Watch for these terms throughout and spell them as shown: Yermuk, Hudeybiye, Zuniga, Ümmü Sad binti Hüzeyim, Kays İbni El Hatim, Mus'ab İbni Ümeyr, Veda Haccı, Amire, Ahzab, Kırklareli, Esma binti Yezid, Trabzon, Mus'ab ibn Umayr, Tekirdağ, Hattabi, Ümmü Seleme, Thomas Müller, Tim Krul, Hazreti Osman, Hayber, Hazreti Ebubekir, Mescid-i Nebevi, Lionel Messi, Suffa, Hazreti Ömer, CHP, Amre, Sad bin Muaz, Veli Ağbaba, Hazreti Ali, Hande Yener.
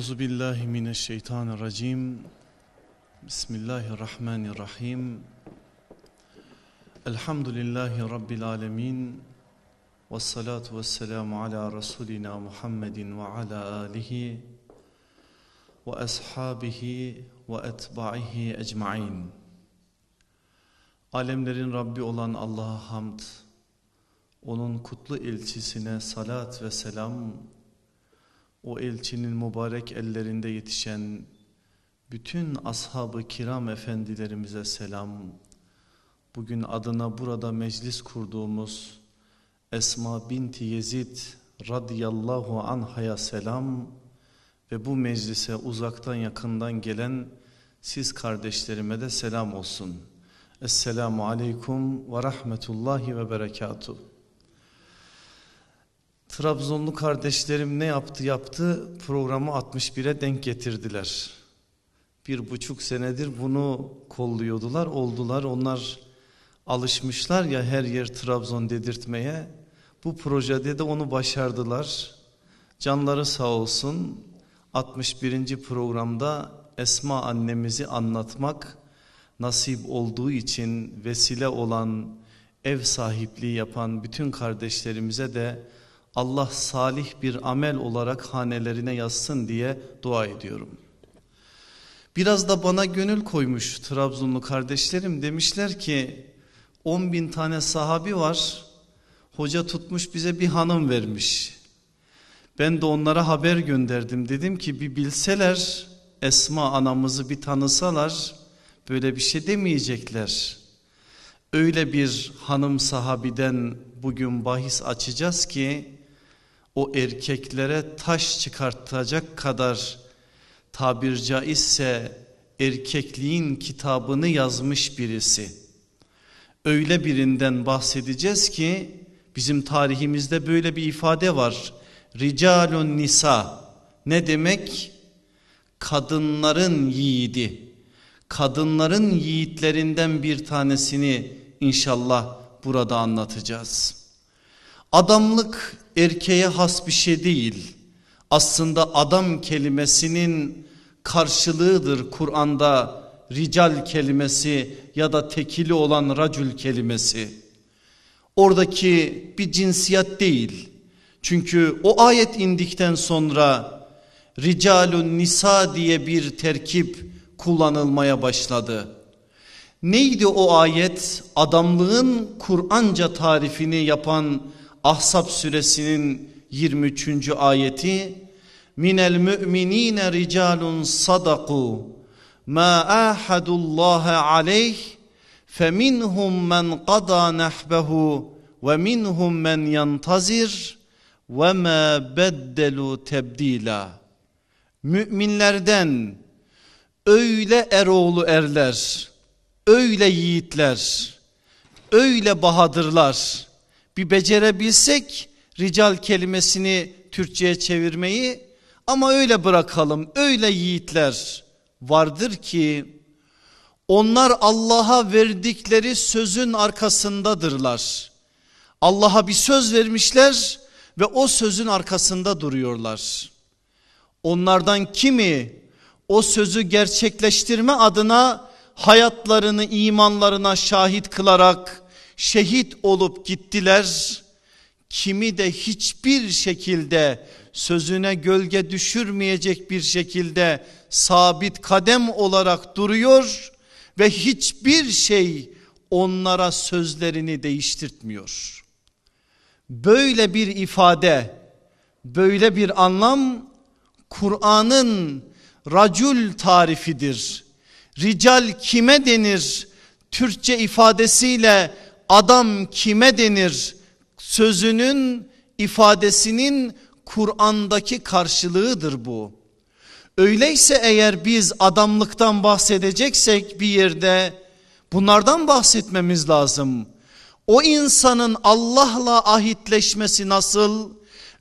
Euzubillahimineşşeytanirracim. Bismillahirrahmanirrahim. Elhamdülillahi Rabbil alemin. Vessalatu vesselamu ala Resulina Muhammedin ve ala alihi ve ashabihi ve etba'ihi ecmain. Alemlerin Rabbi olan Allah'a hamd, onun kutlu elçisine salat ve selam, o elçinin mübarek ellerinde yetişen bütün ashab-ı kiram efendilerimize selam. Bugün adına burada meclis kurduğumuz Esma binti Yezid radıyallahu anhaya selam ve bu meclise uzaktan yakından gelen siz kardeşlerime de selam olsun. Esselamu aleyküm ve rahmetullahi ve berekatuhu. Trabzonlu kardeşlerim ne yaptı programı 61'e denk getirdiler. 1,5 senedir bunu kolluyordular, oldular. Onlar alışmışlar ya her yer Trabzon dedirtmeye. Bu projede de onu başardılar. Canları sağ olsun. 61. programda Esma annemizi anlatmak nasip olduğu için vesile olan, ev sahipliği yapan bütün kardeşlerimize de Allah salih bir amel olarak hanelerine yazsın diye dua ediyorum. Biraz da bana gönül koymuş Trabzonlu kardeşlerim, demişler ki 10.000 tane sahabi var, hoca tutmuş bize bir hanım vermiş. Ben de onlara haber gönderdim, dedim ki bir bilseler Esma anamızı, bir tanısalar böyle bir şey demeyecekler. Öyle bir hanım sahabiden bugün bahis açacağız ki o erkeklere taş çıkartacak kadar, tabir caizse erkekliğin kitabını yazmış birisi. Öyle birinden bahsedeceğiz ki bizim tarihimizde böyle bir ifade var. Ricalun nisa, ne demek? Kadınların yiğidi. Kadınların yiğitlerinden bir tanesini inşallah burada anlatacağız. Adamlık erkeğe has bir şey değil. Aslında adam kelimesinin karşılığıdır Kur'an'da rical kelimesi ya da tekili olan racül kelimesi. Oradaki bir cinsiyet değil. Çünkü o ayet indikten sonra ricalun nisa diye bir terkip kullanılmaya başladı. Neydi o ayet? Adamlığın Kur'anca tarifini yapan Ahzab suresinin 23. ayeti. Minel müminine ricalun sadaku ma ahadullaha aleyh feminhum men qada nahbehu ve minhum men yantazir ve ma beddelu tebdila. Müminlerden öyle eroğlu erler, öyle yiğitler, öyle bahadırlar. Bir becerebilsek rical kelimesini Türkçe'ye çevirmeyi, ama öyle bırakalım. Öyle yiğitler vardır ki onlar Allah'a verdikleri sözün arkasındadırlar. Allah'a bir söz vermişler ve o sözün arkasında duruyorlar. Onlardan kimi o sözü gerçekleştirme adına hayatlarını imanlarına şahit kılarak şehit olup gittiler. Kimi de hiçbir şekilde sözüne gölge düşürmeyecek bir şekilde sabit kadem olarak duruyor ve hiçbir şey onlara sözlerini değiştirtmiyor. Böyle bir ifade, böyle bir anlam Kur'an'ın racül tarifidir. Rical kime denir? Türkçe ifadesiyle adam kime denir? Sözünün, ifadesinin Kur'an'daki karşılığıdır bu. Öyleyse eğer biz adamlıktan bahsedeceksek bir yerde bunlardan bahsetmemiz lazım. O insanın Allah'la ahitleşmesi nasıl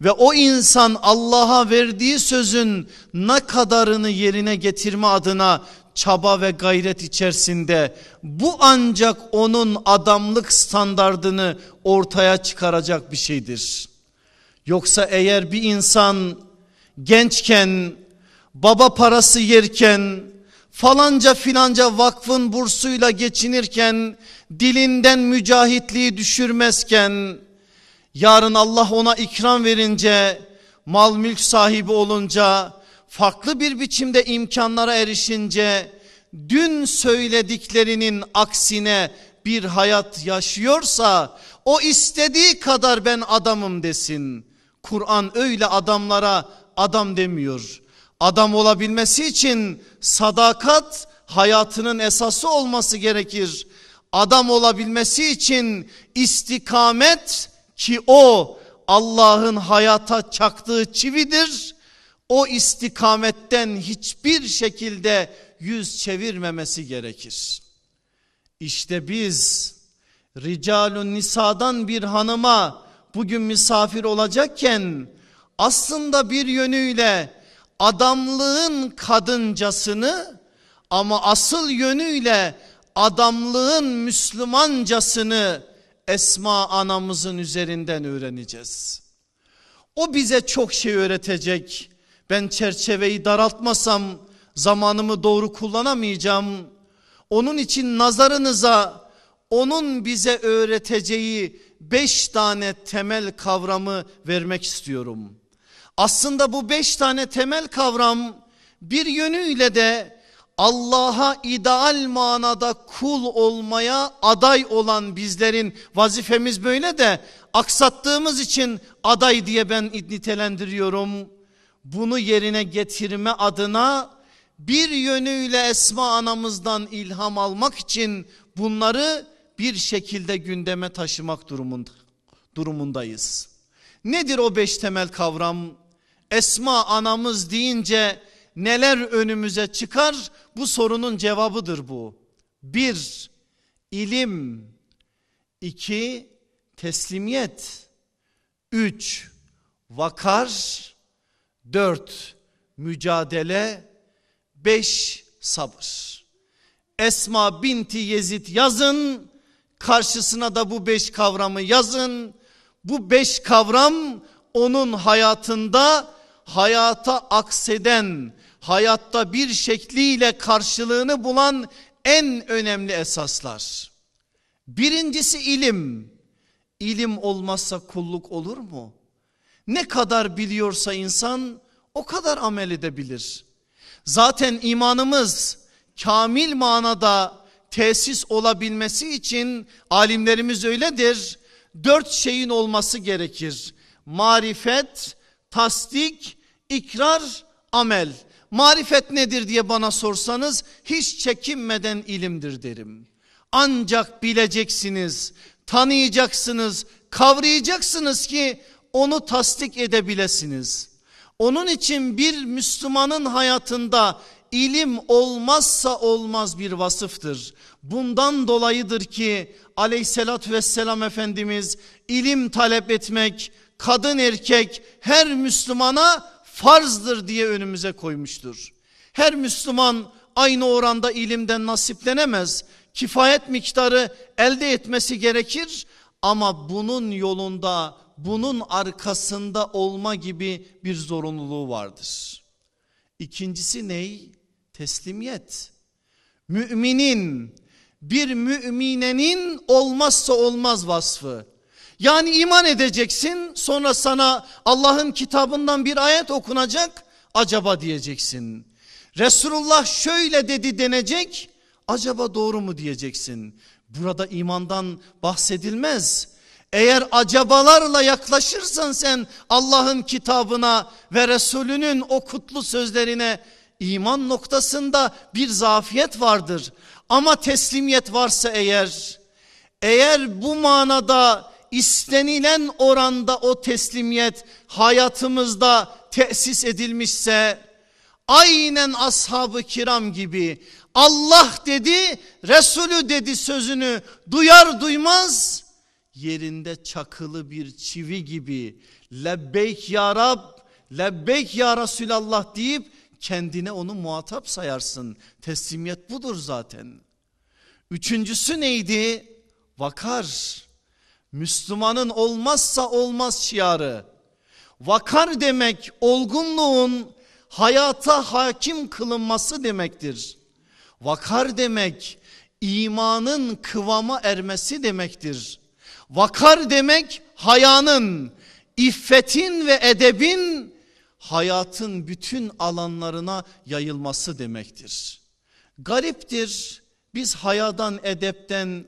ve o insan Allah'a verdiği sözün ne kadarını yerine getirme adına çaba ve gayret içerisinde, bu ancak onun adamlık standardını ortaya çıkaracak bir şeydir. Yoksa eğer bir insan gençken baba parası yerken, falanca filanca vakfın bursuyla geçinirken, dilinden mücahitliği düşürmezken, yarın Allah ona ikram verince, mal mülk sahibi olunca, farklı bir biçimde imkanlara erişince, dün söylediklerinin aksine bir hayat yaşıyorsa, o istediği kadar ben adamım desin. Kur'an öyle adamlara adam demiyor. Adam olabilmesi için sadakat hayatının esası olması gerekir. Adam olabilmesi için istikamet, ki o Allah'ın hayata çaktığı çividir, o istikametten hiçbir şekilde yüz çevirmemesi gerekir. İşte biz Ricalun Nisa'dan bir hanıma bugün misafir olacakken, aslında bir yönüyle adamlığın kadıncasını ama asıl yönüyle adamlığın Müslümancasını Esma anamızın üzerinden öğreneceğiz. O bize çok şey öğretecek. Ben çerçeveyi daraltmasam zamanımı doğru kullanamayacağım. Onun için nazarınıza onun bize öğreteceği 5 tane temel kavramı vermek istiyorum. Aslında bu 5 tane temel kavram bir yönüyle de Allah'a ideal manada kul olmaya aday olan bizlerin vazifemiz, böyle de aksattığımız için aday diye ben nitelendiriyorum. Bunu yerine getirme adına bir yönüyle Esma anamızdan ilham almak için bunları bir şekilde gündeme taşımak durumundayız. Nedir o 5 temel kavram? Esma anamız deyince neler önümüze çıkar? Bu sorunun cevabıdır bu. 1. İlim. 2. Teslimiyet. 3. Vakar. 4. Mücadele. 5. Sabır. Esma binti Yezid yazın, karşısına da bu 5 kavramı yazın. Bu 5 kavram onun hayatında hayata akseden, hayatta bir şekliyle karşılığını bulan en önemli esaslar. Birincisi ilim. İlim olmazsa kulluk olur mu? Ne kadar biliyorsa insan o kadar amel edebilir. Zaten imanımız kamil manada tesis olabilmesi için alimlerimiz öyledir. 4 şeyin olması gerekir. Marifet, tasdik, ikrar, amel. Marifet nedir diye bana sorsanız hiç çekinmeden ilimdir derim. Ancak bileceksiniz, tanıyacaksınız, kavrayacaksınız ki onu tasdik edebilesiniz. Onun için bir Müslümanın hayatında ilim olmazsa olmaz bir vasıftır. Bundan dolayıdır ki Aleyhissalatü vesselam Efendimiz ilim talep etmek kadın erkek her Müslümana farzdır diye önümüze koymuştur. Her Müslüman aynı oranda ilimden nasiplenemez. Kifayet miktarı elde etmesi gerekir ama bunun yolunda, bunun arkasında olma gibi bir zorunluluğu vardır. İkincisi ney? Teslimiyet. Müminin, bir müminenin olmazsa olmaz vasfı. Yani iman edeceksin, sonra sana Allah'ın kitabından bir ayet okunacak, acaba diyeceksin. Resulullah şöyle dedi denecek, acaba doğru mu diyeceksin. Burada imandan bahsedilmez. Eğer acabalarla yaklaşırsan sen Allah'ın kitabına ve Resulünün o kutlu sözlerine, iman noktasında bir zafiyet vardır. Ama teslimiyet varsa eğer bu manada istenilen oranda o teslimiyet hayatımızda tesis edilmişse, aynen ashab-ı kiram gibi Allah dedi, Resulü dedi sözünü duyar duymaz yerinde çakılı bir çivi gibi lebbeyk ya Rab, lebbeyk ya Resulallah deyip kendine onu muhatap sayarsın. Teslimiyet budur zaten. 3.'sü neydi? Vakar. Müslümanın olmazsa olmaz şiarı. Vakar demek olgunluğun, hayata hakim kılınması demektir. Vakar demek imanın kıvama ermesi demektir. Vakar demek hayanın, iffetin ve edebin hayatın bütün alanlarına yayılması demektir. Gariptir, biz hayadan, edepten,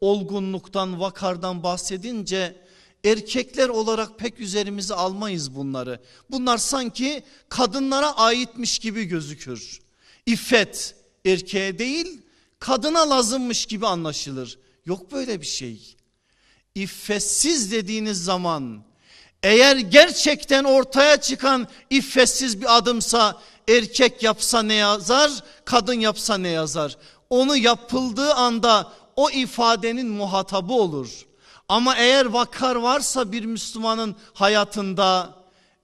olgunluktan, vakardan bahsedince erkekler olarak pek üzerimize almayız bunları. Bunlar sanki kadınlara aitmiş gibi gözükür. İffet erkeğe değil kadına lazımmış gibi anlaşılır. Yok böyle bir şey. İffetsiz dediğiniz zaman, eğer gerçekten ortaya çıkan iffetsiz bir adımsa, erkek yapsa ne yazar, kadın yapsa ne yazar? Onu yapıldığı anda o ifadenin muhatabı olur. Ama eğer vakar varsa bir Müslümanın hayatında,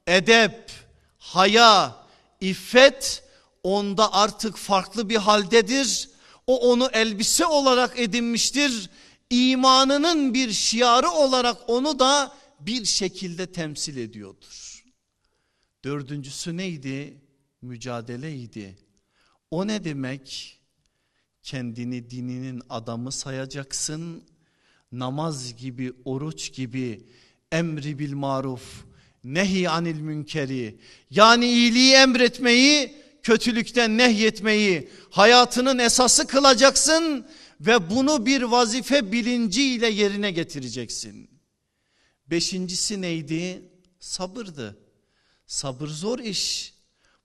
edep, haya, iffet onda artık farklı bir haldedir. O onu elbise olarak edinmiştir. İmanının bir şiarı olarak onu da bir şekilde temsil ediyordur. Dördüncüsü neydi? Mücadeleydi. O ne demek? Kendini dininin adamı sayacaksın. Namaz gibi, oruç gibi, emri bil maruf, nehy anil münkeri, yani iyiliği emretmeyi, kötülükten nehyetmeyi hayatının esası kılacaksın ve bunu bir vazife bilinciyle yerine getireceksin. Beşincisi neydi? Sabırdı. Sabır zor iş.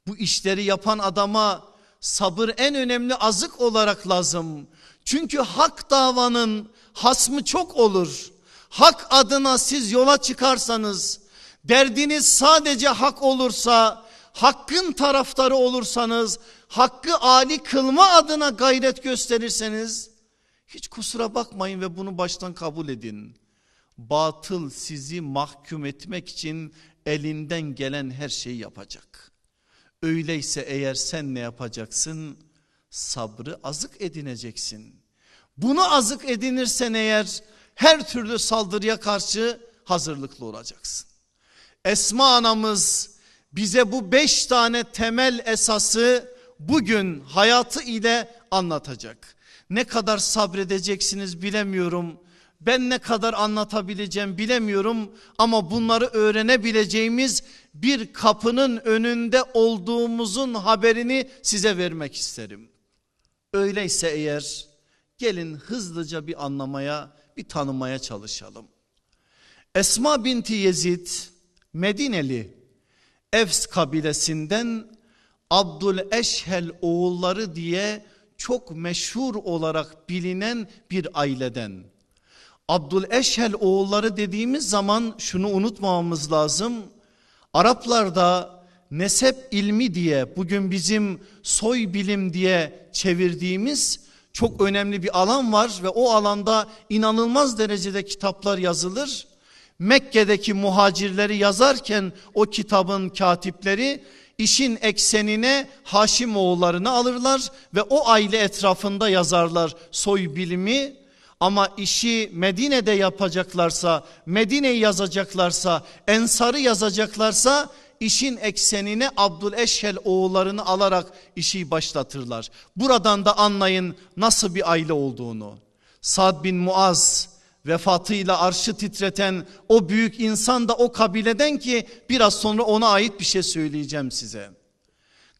Bu işleri yapan adama sabır en önemli azık olarak lazım. Çünkü hak davanın hasmı çok olur. Hak adına siz yola çıkarsanız, derdiniz sadece hak olursa, hakkın taraftarı olursanız, hakkı âli kılma adına gayret gösterirseniz, hiç kusura bakmayın ve bunu baştan kabul edin. Batıl sizi mahkum etmek için elinden gelen her şeyi yapacak. Öyleyse eğer sen ne yapacaksın? Sabrı azık edineceksin. Bunu azık edinirsen eğer her türlü saldırıya karşı hazırlıklı olacaksın. Esma anamız bize bu 5 tane temel esası bugün hayatı ile anlatacak. Ne kadar sabredeceksiniz bilemiyorum. Ben ne kadar anlatabileceğim bilemiyorum ama bunları öğrenebileceğimiz bir kapının önünde olduğumuzun haberini size vermek isterim. Öyleyse eğer gelin hızlıca bir anlamaya, bir tanımaya çalışalım. Esma binti Yezid Medineli, Efs kabilesinden Abdüleşhel oğulları diye çok meşhur olarak bilinen bir aileden. Abdüleşhel oğulları dediğimiz zaman şunu unutmamamız lazım. Araplarda nesep ilmi diye, bugün bizim soy bilim diye çevirdiğimiz çok önemli bir alan var ve o alanda inanılmaz derecede kitaplar yazılır. Mekke'deki muhacirleri yazarken o kitabın katipleri işin eksenine Haşimoğullarını alırlar ve o aile etrafında yazarlar soy bilimi. Ama işi Medine'de yapacaklarsa, Medine'yi yazacaklarsa, Ensar'ı yazacaklarsa işin eksenine Abdüleşhel oğullarını alarak işi başlatırlar. Buradan da anlayın nasıl bir aile olduğunu. Sad bin Muaz vefatıyla arşı titreten o büyük insan da o kabileden ki biraz sonra ona ait bir şey söyleyeceğim size.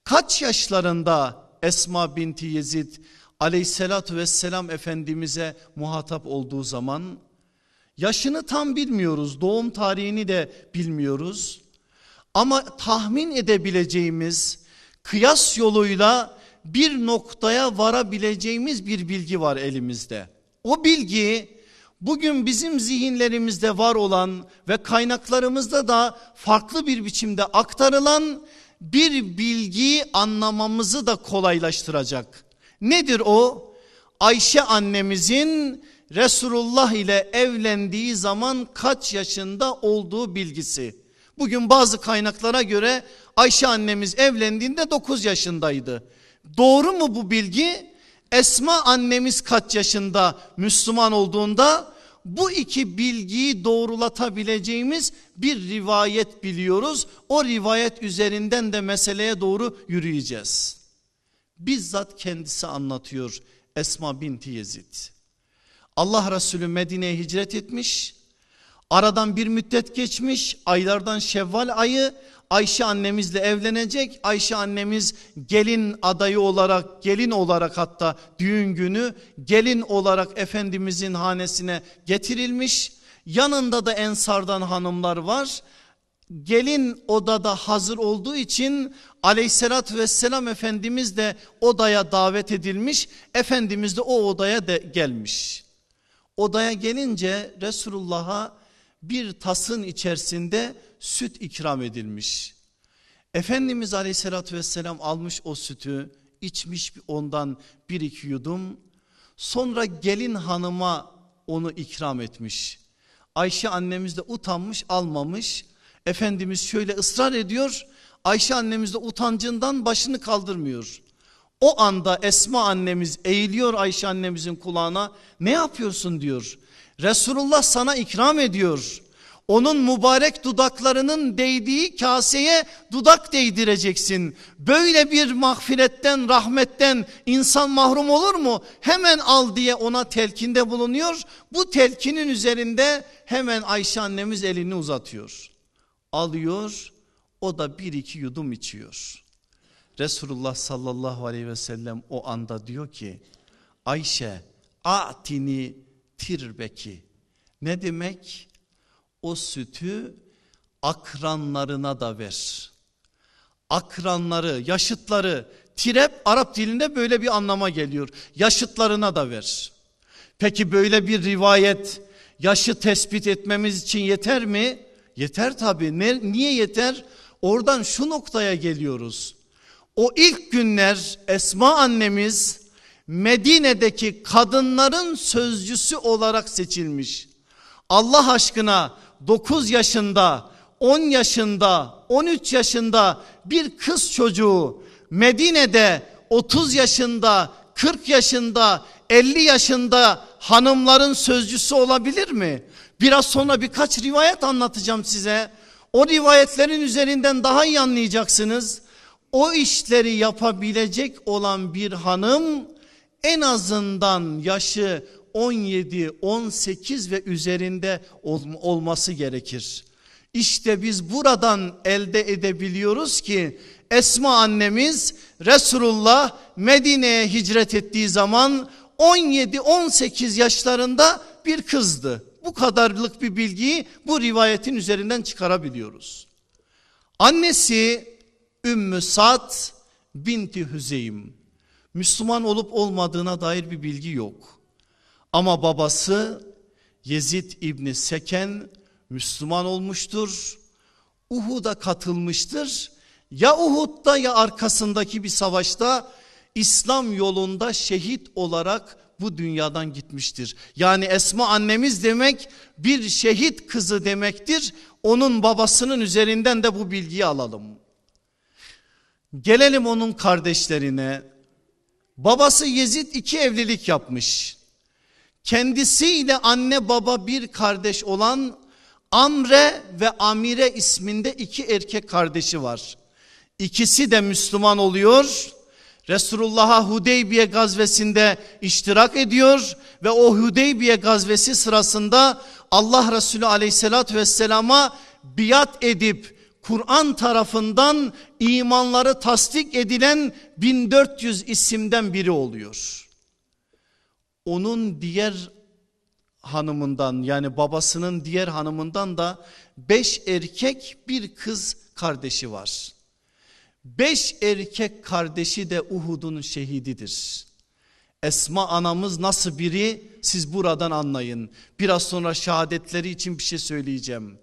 Kaç yaşlarında Esma binti Yezid Aleyhissalatü vesselam Efendimiz'e muhatap olduğu zaman yaşını tam bilmiyoruz, doğum tarihini de bilmiyoruz ama tahmin edebileceğimiz, kıyas yoluyla bir noktaya varabileceğimiz bir bilgi var elimizde. O bilgi bugün bizim zihinlerimizde var olan ve kaynaklarımızda da farklı bir biçimde aktarılan bir bilgiyi anlamamızı da kolaylaştıracak. Nedir o? Ayşe annemizin Resulullah ile evlendiği zaman kaç yaşında olduğu bilgisi. Bugün bazı kaynaklara göre Ayşe annemiz evlendiğinde 9 yaşındaydı. Doğru mu bu bilgi? Esma annemiz kaç yaşında Müslüman olduğunda? bu iki bilgiyi doğrulatabileceğimiz bir rivayet biliyoruz. O rivayet üzerinden de meseleye doğru yürüyeceğiz. Bizzat kendisi anlatıyor Esma binti Yezid. Allah Resulü Medine'ye hicret etmiş. Aradan bir müddet geçmiş. Aylardan Şevval ayı. Ayşe annemizle evlenecek. Ayşe annemiz gelin adayı olarak, gelin olarak hatta düğün günü gelin olarak Efendimizin hanesine getirilmiş. Yanında da ensardan hanımlar var. Gelin odada hazır olduğu için aleyhissalatü vesselam Efendimiz de odaya davet edilmiş. Efendimiz de o odaya da gelmiş. Odaya gelince Resulullah'a bir tasın içerisinde süt ikram edilmiş. Efendimiz aleyhissalatü vesselam almış o sütü, içmiş ondan bir iki yudum. Sonra gelin hanıma onu ikram etmiş. Ayşe annemiz de utanmış, almamış. Efendimiz şöyle ısrar ediyor. Ayşe annemiz de utancından başını kaldırmıyor. O anda Esma annemiz eğiliyor Ayşe annemizin kulağına. Ne yapıyorsun diyor. Resulullah sana ikram ediyor. Onun mübarek dudaklarının değdiği kaseye dudak değdireceksin. Böyle bir mağfiretten, rahmetten insan mahrum olur mu? Hemen al diye ona telkinde bulunuyor. Bu telkinin üzerinde hemen Ayşe annemiz elini uzatıyor. Alıyor, o da bir iki yudum içiyor. Resulullah sallallahu aleyhi ve sellem o anda diyor ki Ayşe, atini tirbeki. Ne demek? O sütü akranlarına da ver. Akranları, yaşıtları, tirep Arap dilinde böyle bir anlama geliyor. Yaşıtlarına da ver. Peki böyle bir rivayet yaşı tespit etmemiz için yeter mi? Yeter tabii. Niye yeter? Oradan şu noktaya geliyoruz. O ilk günler Esma annemiz Medine'deki kadınların sözcüsü olarak seçilmiş. Allah aşkına 9 yaşında, 10 yaşında, 13 yaşında bir kız çocuğu Medine'de 30 yaşında, 40 yaşında, 50 yaşında hanımların sözcüsü olabilir mi? Biraz sonra birkaç rivayet anlatacağım size. O rivayetlerin üzerinden daha iyi anlayacaksınız. O işleri yapabilecek olan bir hanım en azından yaşı 17, 18 ve üzerinde olması gerekir. İşte biz buradan elde edebiliyoruz ki Esma annemiz Resulullah Medine'ye hicret ettiği zaman 17-18 yaşlarında bir kızdı. Bu kadarlık bir bilgiyi bu rivayetin üzerinden çıkarabiliyoruz. Annesi Ümmü Sad binti Hüzeyim. Müslüman olup olmadığına dair bir bilgi yok. Ama babası Yezid İbni Seken Müslüman olmuştur. Uhud'a katılmıştır. Ya Uhud'da ya arkasındaki bir savaşta İslam yolunda şehit olarak bu dünyadan gitmiştir. Yani Esma annemiz demek bir şehit kızı demektir. Onun babasının üzerinden de bu bilgiyi alalım. Gelelim onun kardeşlerine. Babası Yezid 2 evlilik yapmış. Kendisiyle anne baba bir kardeş olan Amre ve Amire isminde 2 erkek kardeşi var. İkisi de Müslüman oluyor. Resulullah'a Hudeybiye gazvesinde iştirak ediyor ve o Hudeybiye gazvesi sırasında Allah Resulü aleyhissalatü vesselama biat edip Kur'an tarafından imanları tasdik edilen 1400 isimden biri oluyor. Onun diğer hanımından, yani babasının diğer hanımından da 5 erkek bir kız kardeşi var. 5 erkek kardeşi de Uhud'un şehididir. Esma anamız nasıl biri siz buradan anlayın. Biraz sonra şehadetleri için bir şey söyleyeceğim.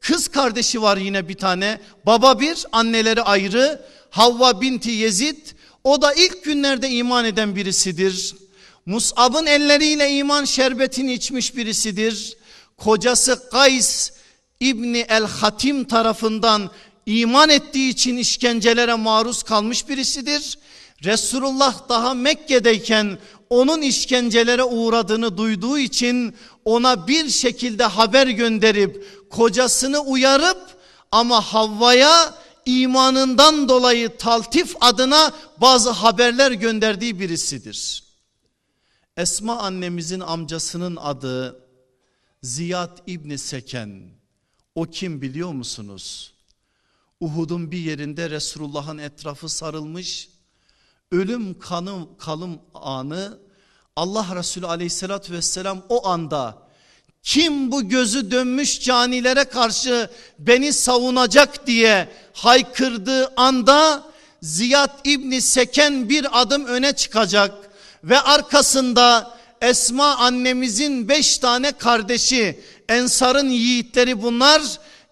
Kız kardeşi var yine bir tane. Baba bir, anneleri ayrı. Havva binti Yezid. O da ilk günlerde iman eden birisidir. Mus'ab'ın elleriyle iman şerbetini içmiş birisidir. Kocası Kays İbni El Hatim tarafından İman ettiği için işkencelere maruz kalmış birisidir. Resulullah daha Mekke'deyken onun işkencelere uğradığını duyduğu için ona bir şekilde haber gönderip kocasını uyarıp ama Havva'ya imanından dolayı taltif adına bazı haberler gönderdiği birisidir. Esma annemizin amcasının adı Ziyad İbni Seken. O kim biliyor musunuz? Uhud'un bir yerinde Resulullah'ın etrafı sarılmış, ölüm kalım anı, Allah Resulü aleyhissalatü vesselam o anda kim bu gözü dönmüş canilere karşı beni savunacak diye haykırdığı anda Ziyad İbni Seken bir adım öne çıkacak ve arkasında Esma annemizin 5 tane kardeşi, Ensar'ın yiğitleri bunlar,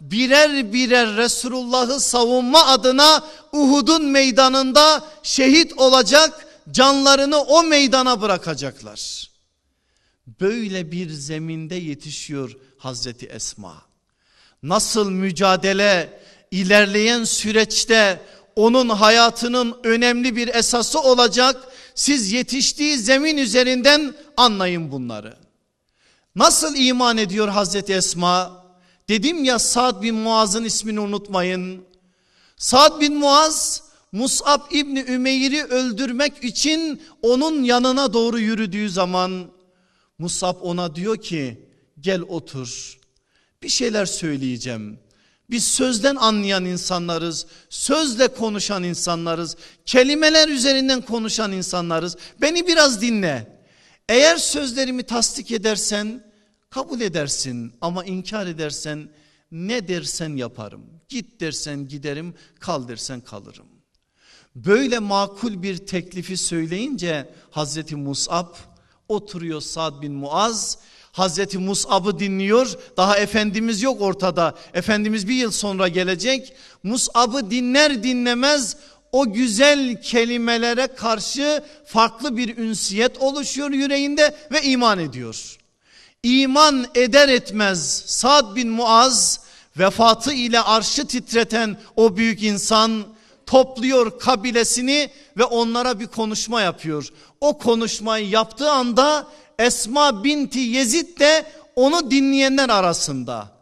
birer birer Resulullah'ı savunma adına Uhud'un meydanında şehit olacak, canlarını o meydana bırakacaklar. Böyle bir zeminde yetişiyor Hazreti Esma. Nasıl mücadele ilerleyen süreçte onun hayatının önemli bir esası olacak, siz yetiştiği zemin üzerinden anlayın bunları. Nasıl iman ediyor Hazreti Esma? Dedim ya, Sad bin Muaz'ın ismini unutmayın. Sad bin Muaz, Mus'ab İbni Ümeyr'i öldürmek için onun yanına doğru yürüdüğü zaman Mus'ab ona diyor ki gel otur, bir şeyler söyleyeceğim. Biz sözden anlayan insanlarız, sözle konuşan insanlarız, kelimeler üzerinden konuşan insanlarız. Beni biraz dinle. Eğer sözlerimi tasdik edersen kabul edersin, ama inkar edersen ne dersen yaparım. Git dersen giderim, kal dersen kalırım. Böyle makul bir teklifi söyleyince Hazreti Mus'ab oturuyor, Sad bin Muaz Hazreti Mus'ab'ı dinliyor. Daha Efendimiz yok ortada. Efendimiz bir yıl sonra gelecek. Mus'ab'ı dinler dinlemez o güzel kelimelere karşı farklı bir ünsiyet oluşuyor yüreğinde ve iman ediyor. İman eder etmez Sad bin Muaz vefatı ile arşı titreten o büyük insan topluyor kabilesini ve onlara bir konuşma yapıyor. O konuşmayı yaptığı anda Esma binti Yezid de onu dinleyenler arasında.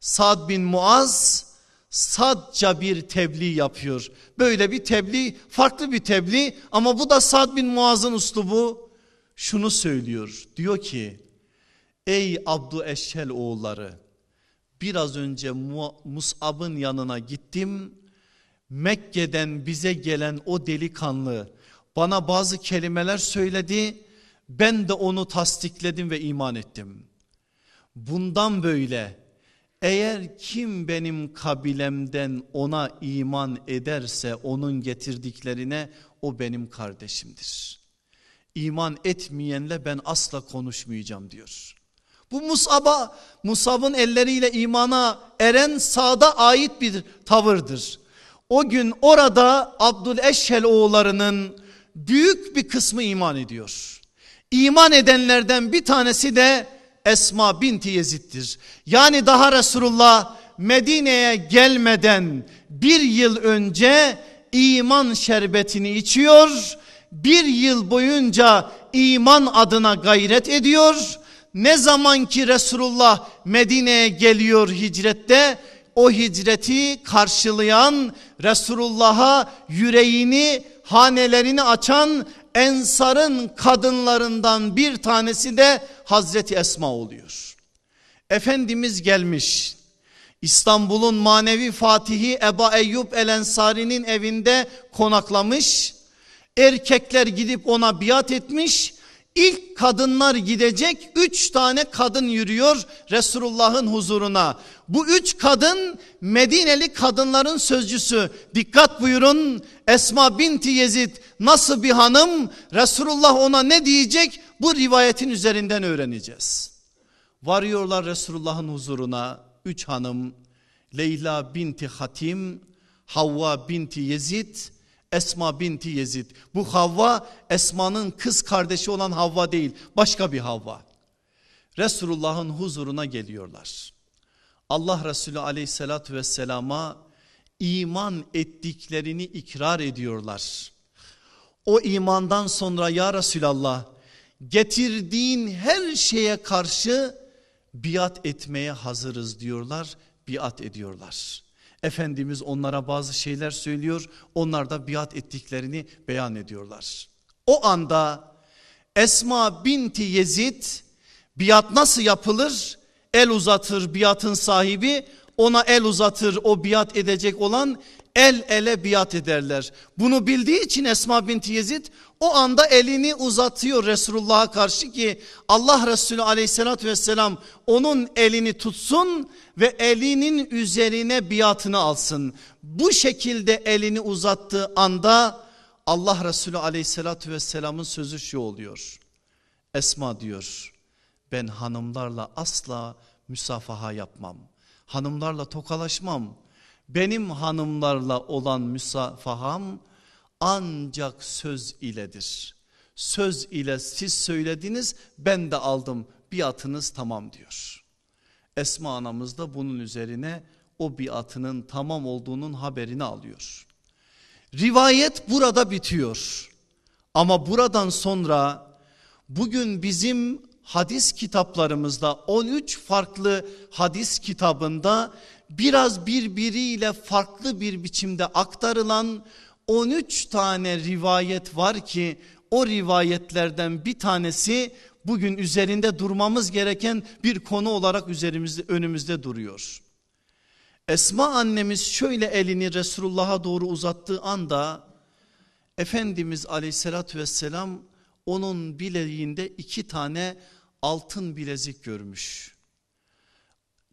Sad bin Muaz sadca bir tebliğ yapıyor. Böyle bir tebliğ, farklı bir tebliğ, ama bu da Sad bin Muaz'ın üslubu. Şunu söylüyor, diyor ki ey Abdüleşhel oğulları, biraz önce Mus'ab'ın yanına gittim. Mekke'den bize gelen o delikanlı bana bazı kelimeler söyledi. Ben de onu tasdikledim ve iman ettim. Bundan böyle eğer kim benim kabilemden ona iman ederse onun getirdiklerine, o benim kardeşimdir. İman etmeyenle ben asla konuşmayacağım diyor. Bu Mus'ab'ın elleriyle imana eren Sad'a ait bir tavırdır. O gün orada Abdüleşhel oğullarının büyük bir kısmı iman ediyor. İman edenlerden bir tanesi de Esma binti Yezid'dir. Yani daha Resulullah Medine'ye gelmeden 1 yıl önce iman şerbetini içiyor. 1 yıl boyunca iman adına gayret ediyor. Ne zaman ki Resulullah Medine'ye geliyor hicrette, o hicreti karşılayan, Resulullah'a yüreğini, hanelerini açan Ensar'ın kadınlarından bir tanesi de Hazreti Esma oluyor. Efendimiz gelmiş, İstanbul'un manevi fatihi Ebu Eyyub el Ensari'nin evinde konaklamış, erkekler gidip ona biat etmiş, ilk kadınlar gidecek, 3 tane kadın yürüyor Resulullah'ın huzuruna. Bu 3 kadın Medineli kadınların sözcüsü. Dikkat buyurun, Esma binti Yezid nasıl bir hanım, Resulullah ona ne diyecek, bu rivayetin üzerinden öğreneceğiz. Varıyorlar Resulullah'ın huzuruna 3 hanım, Leyla binti Hatim, Havva binti Yezid, Esma binti Yezid. Bu Havva, Esma'nın kız kardeşi olan Havva değil, başka bir Havva. Resulullah'ın huzuruna geliyorlar. Allah Resulü aleyhissalatü vesselama iman ettiklerini ikrar ediyorlar. O imandan sonra ya Resulallah, getirdiğin her şeye karşı biat etmeye hazırız diyorlar, biat ediyorlar. Efendimiz onlara bazı şeyler söylüyor, onlar da biat ettiklerini beyan ediyorlar. O anda Esma binti Yezid, biat nasıl yapılır? El uzatır biatın sahibi, ona el uzatır o biat edecek olan, el ele biat ederler. Bunu bildiği için Esma binti Yezid o anda elini uzatıyor Resulullah'a karşı ki Allah Resulü aleyhissalatü vesselam onun elini tutsun ve elinin üzerine biatını alsın. Bu şekilde elini uzattığı anda Allah Resulü aleyhissalatü vesselamın sözü şu oluyor. Esma diyor, ben hanımlarla asla müsafaha yapmam. Hanımlarla tokalaşmam. Benim hanımlarla olan müsafaham ancak söz iledir. Söz ile siz söylediniz, ben de aldım. Biatınız tamam diyor. Esma anamız da bunun üzerine o biatının tamam olduğunun haberini alıyor. Rivayet burada bitiyor. Ama buradan sonra bugün bizim hadis kitaplarımızda 13 farklı hadis kitabında biraz birbiriyle farklı bir biçimde aktarılan 13 tane rivayet var ki o rivayetlerden bir tanesi bugün üzerinde durmamız gereken bir konu olarak önümüzde duruyor. Esma annemiz şöyle elini Resulullah'a doğru uzattığı anda Efendimiz aleyhissalatü vesselam onun bileğinde 2 tane altın bilezik görmüş.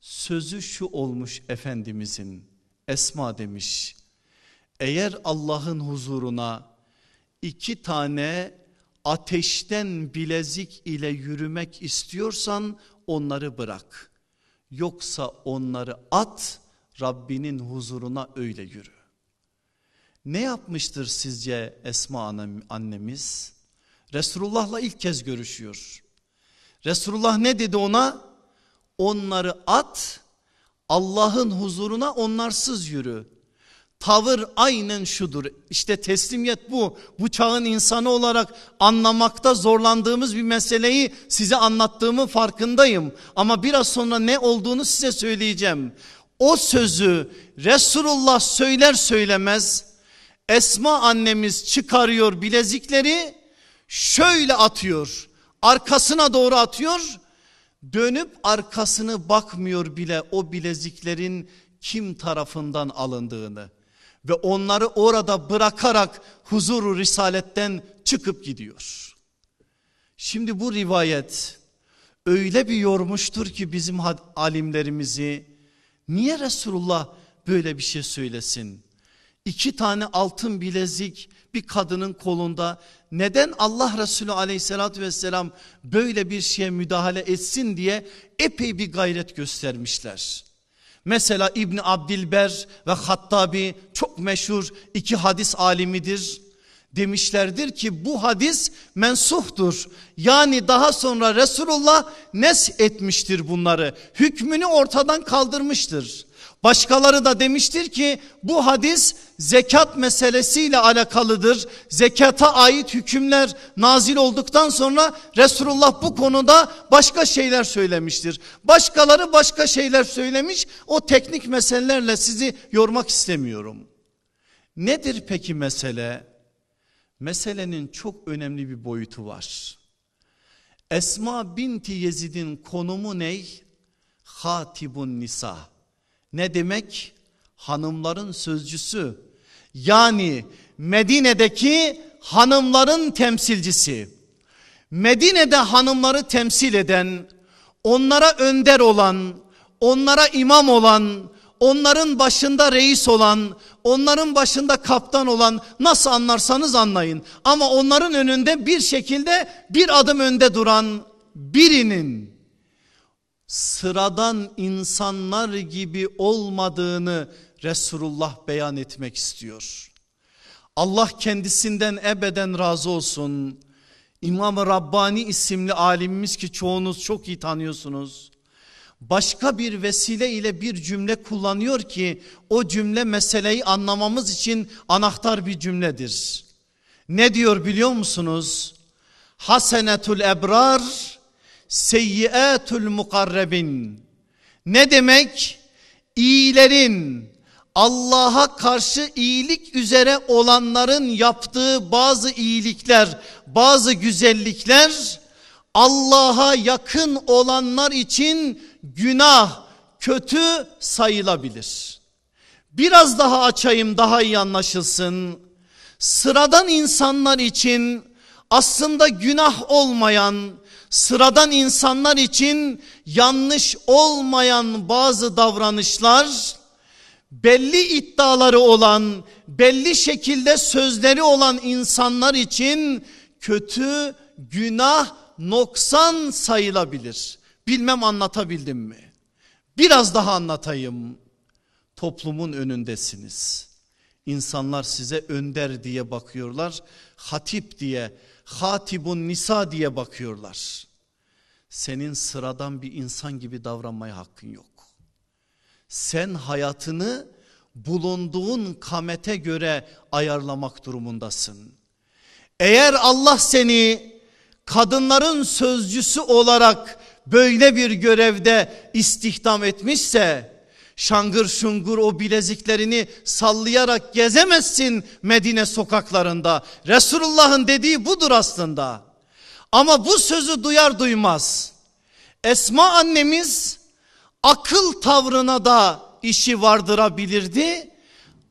Sözü şu olmuş Efendimizin, Esma demiş, eğer Allah'ın huzuruna 2 tane ateşten bilezik ile yürümek istiyorsan onları bırak. Yoksa onları at, Rabbinin huzuruna öyle yürü. Ne yapmıştır sizce Esma annemiz? Resulullah'la ilk kez görüşüyor. Resulullah ne dedi ona? Onları at, Allah'ın huzuruna onlarsız yürü. Tavır aynen şudur. İşte teslimiyet bu. Bu çağın insanı olarak anlamakta zorlandığımız bir meseleyi size anlattığımı farkındayım. Ama biraz sonra ne olduğunu size söyleyeceğim. O sözü Resulullah söyler söylemez Esma annemiz çıkarıyor bilezikleri, şöyle atıyor, arkasına doğru atıyor, dönüp arkasını bakmıyor bile o bileziklerin kim tarafından alındığını ve onları orada bırakarak huzuru risaletten çıkıp gidiyor. Şimdi bu rivayet öyle bir yormuştur ki bizim alimlerimizi, niye Resulullah böyle bir şey söylesin? 2 tane altın bilezik bir kadının kolunda, neden Allah Resulü aleyhissalatü vesselam böyle bir şeye müdahale etsin diye epey bir gayret göstermişler. Mesela İbn Abdilber ve Hattabi çok meşhur 2 hadis alimidir. Demişlerdir ki bu hadis mensuhtur. Yani daha sonra Resulullah nesh etmiştir bunları. Hükmünü ortadan kaldırmıştır. Başkaları da demiştir ki bu hadis zekat meselesiyle alakalıdır. Zekata ait hükümler nazil olduktan sonra Resulullah bu konuda başka şeyler söylemiştir. Başkaları başka şeyler söylemiş. O teknik meselelerle sizi yormak istemiyorum. Nedir peki mesele? Meselenin çok önemli bir boyutu var. Esma binti Yezid'in konumu ney? Hatibun Nisa. Ne demek? Hanımların sözcüsü. Yani Medine'deki hanımların temsilcisi. Medine'de hanımları temsil eden, onlara önder olan, onlara imam olan, onların başında reis olan, onların başında kaptan olan, nasıl anlarsanız anlayın. Ama onların önünde bir şekilde bir adım önde duran birinin sıradan insanlar gibi olmadığını Resulullah beyan etmek istiyor. Allah kendisinden ebeden razı olsun. İmam Rabbani isimli alimimiz ki çoğunuz çok iyi tanıyorsunuz, başka bir vesile ile bir cümle kullanıyor ki o cümle meseleyi anlamamız için anahtar bir cümledir. Ne diyor biliyor musunuz? Hasenetul ebrar seyyiatül mukarrebin. Ne demek? İyilerin, Allah'a karşı iyilik üzere olanların yaptığı bazı iyilikler, bazı güzellikler Allah'a yakın olanlar için günah, kötü sayılabilir. Biraz daha açayım daha iyi anlaşılsın. Sıradan insanlar için aslında günah olmayan, sıradan insanlar için yanlış olmayan bazı davranışlar, belli iddiaları olan, belli şekilde sözleri olan insanlar için kötü, günah, noksan sayılabilir. Bilmem anlatabildim mi? Biraz daha anlatayım. Toplumun önündesiniz. İnsanlar size önder diye bakıyorlar. Hatip diye, hatibun nisa diye bakıyorlar. Senin sıradan bir insan gibi davranmaya hakkın yok. Sen hayatını bulunduğun kamete göre ayarlamak durumundasın. Eğer Allah seni kadınların sözcüsü olarak böyle bir görevde istihdam etmişse, şangır şungur o bileziklerini sallayarak gezemezsin Medine sokaklarında. Resulullah'ın dediği budur aslında. Ama bu sözü duyar duymaz Esma annemiz akıl tavrına da işi vardırabilirdi,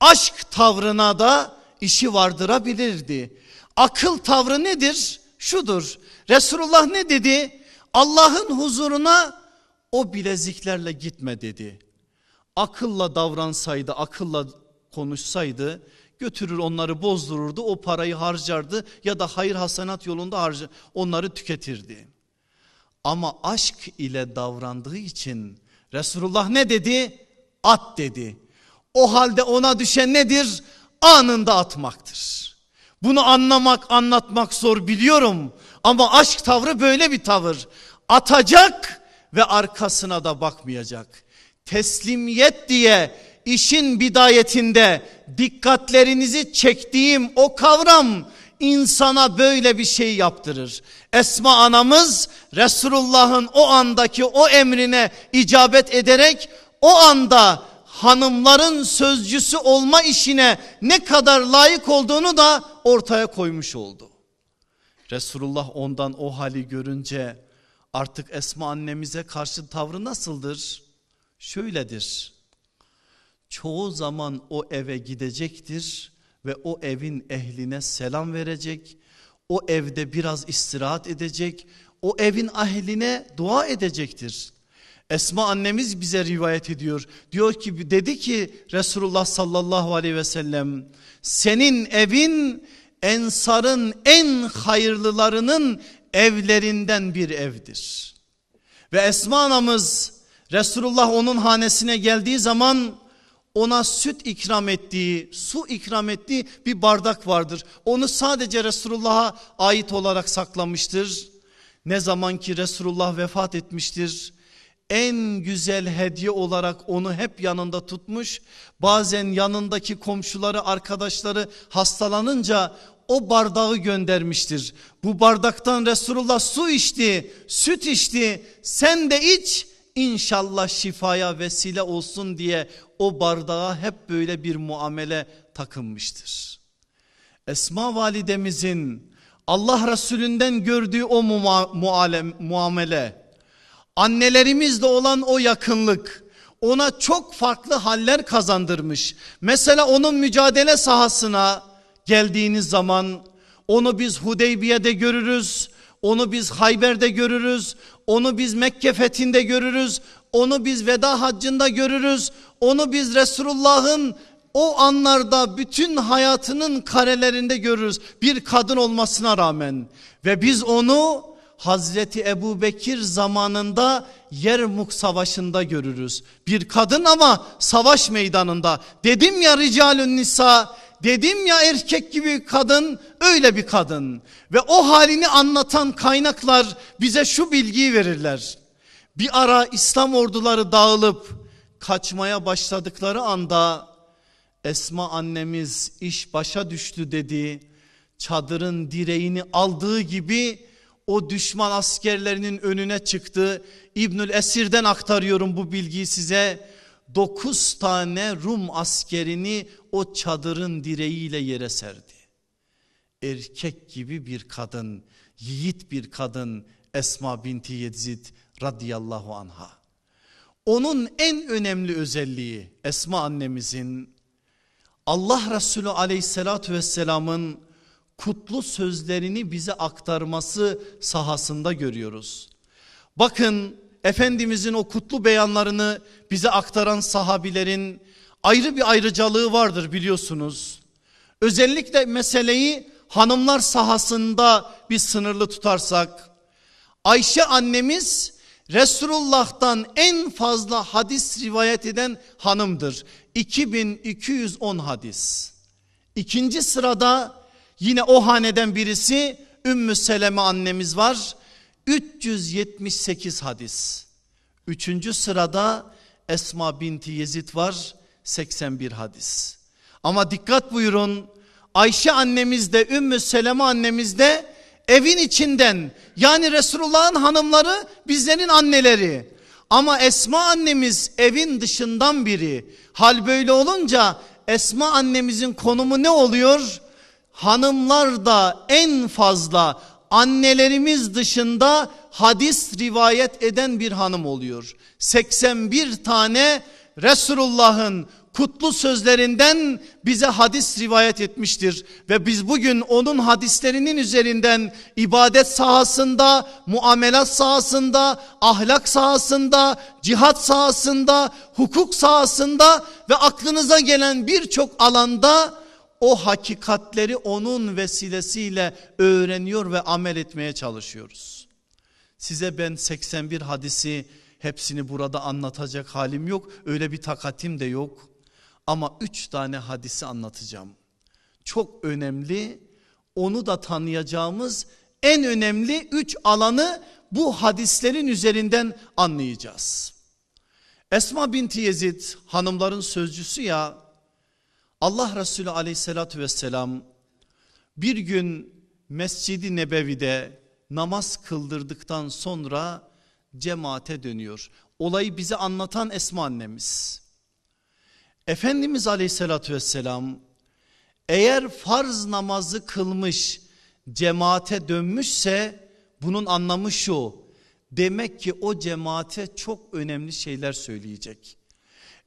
aşk tavrına da işi vardırabilirdi. Akıl tavrı nedir? Şudur: Resulullah ne dedi? Allah'ın huzuruna o bileziklerle gitme dedi. Akılla davransaydı, akılla konuşsaydı götürür onları bozdururdu, o parayı harcardı ya da hayır hasenat yolunda onları tüketirdi. Ama aşk ile davrandığı için Resulullah ne dedi? At dedi. O halde ona düşen nedir? Anında atmaktır. Bunu anlamak, anlatmak zor biliyorum ama aşk tavrı böyle bir tavır. Atacak ve arkasına da bakmayacak. Teslimiyet diye işin bidayetinde dikkatlerinizi çektiğim o kavram insana böyle bir şey yaptırır. Esma anamız Resulullah'ın o andaki o emrine icabet ederek o anda hanımların sözcüsü olma işine ne kadar layık olduğunu da ortaya koymuş oldu. Resulullah ondan o hali görünce artık Esma annemize karşı tavrı nasıldır? Şöyledir: çoğu zaman o eve gidecektir ve o evin ehline selam verecek, o evde biraz istirahat edecek, o evin ahline dua edecektir. Esma annemiz bize rivayet ediyor. Diyor ki, dedi ki Resulullah sallallahu aleyhi ve sellem, senin evin ensarın en hayırlılarının evlerinden bir evdir. Ve Esma anamız Resulullah onun hanesine geldiği zaman ona süt ikram ettiği, su ikram ettiği bir bardak vardır. Onu sadece Resulullah'a ait olarak saklamıştır. Ne zaman ki Resulullah vefat etmiştir, en güzel hediye olarak onu hep yanında tutmuş. Bazen yanındaki komşuları, arkadaşları hastalanınca o bardağı göndermiştir. Bu bardaktan Resulullah su içti, süt içti, sen de iç, İnşallah şifaya vesile olsun diye o bardağa hep böyle bir muamele takınmıştır. Esma validemizin Allah Resulünden gördüğü o muamele, annelerimizle olan o yakınlık ona çok farklı haller kazandırmış. Mesela onun mücadele sahasına geldiğiniz zaman onu biz Hudeybiye'de görürüz, onu biz Hayber'de görürüz, onu biz Mekke fethinde görürüz, onu biz Veda Haccı'nda görürüz, onu biz Resulullah'ın o anlarda bütün hayatının karelerinde görürüz bir kadın olmasına rağmen. Ve biz onu Hazreti Ebubekir zamanında Yermuk Savaşı'nda görürüz. Bir kadın ama savaş meydanında. Dedim ya ricalun nisa, dedim ya erkek gibi kadın, öyle bir kadın. Ve o halini anlatan kaynaklar bize şu bilgiyi verirler: bir ara İslam orduları dağılıp kaçmaya başladıkları anda Esma annemiz iş başa düştü dedi. Çadırın direğini aldığı gibi o düşman askerlerinin önüne çıktı. İbnül Esir'den aktarıyorum bu bilgiyi size. 9 tane Rum askerini o çadırın direğiyle yere serdi. Erkek gibi bir kadın, yiğit bir kadın Esma binti Yezid radıyallahu anha. Onun en önemli özelliği Esma annemizin, Allah Resulü aleyhissalatü vesselamın kutlu sözlerini bize aktarması sahasında görüyoruz. Bakın Efendimizin o kutlu beyanlarını bize aktaran sahabilerin ayrı bir ayrıcalığı vardır biliyorsunuz. Özellikle meseleyi hanımlar sahasında bir sınırlı tutarsak, Ayşe annemiz Resulullah'tan en fazla hadis rivayet eden hanımdır. 2210 hadis. İkinci sırada yine o haneden birisi Ümmü Seleme annemiz var. 378 hadis. Üçüncü sırada Esma binti Yezid var. 81 hadis. Ama dikkat buyurun, Ayşe annemiz de Ümmü Seleme annemiz de evin içinden, yani Resulullah'ın hanımları bizlerin anneleri, ama Esma annemiz evin dışından biri. Hal böyle olunca Esma annemizin konumu ne oluyor? Hanımlar da en fazla annelerimiz dışında hadis rivayet eden bir hanım oluyor. 81 tane Resulullah'ın kutlu sözlerinden bize hadis rivayet etmiştir ve biz bugün onun hadislerinin üzerinden ibadet sahasında, muamelat sahasında, ahlak sahasında, cihat sahasında, hukuk sahasında ve aklınıza gelen birçok alanda o hakikatleri onun vesilesiyle öğreniyor ve amel etmeye çalışıyoruz. Size ben 81 hadisi hepsini burada anlatacak halim yok, öyle bir takatim de yok. Ama 3 tane hadisi anlatacağım. Çok önemli, onu da tanıyacağımız en önemli 3 alanı bu hadislerin üzerinden anlayacağız. Esma binti Yezid hanımların sözcüsü ya, Allah Resulü aleyhissalatü vesselam bir gün Mescid-i Nebevi'de namaz kıldırdıktan sonra cemaate dönüyor. Olayı bize anlatan Esma annemiz. Efendimiz aleyhissalatü vesselam eğer farz namazı kılmış cemaate dönmüşse bunun anlamı şu: demek ki o cemaate çok önemli şeyler söyleyecek.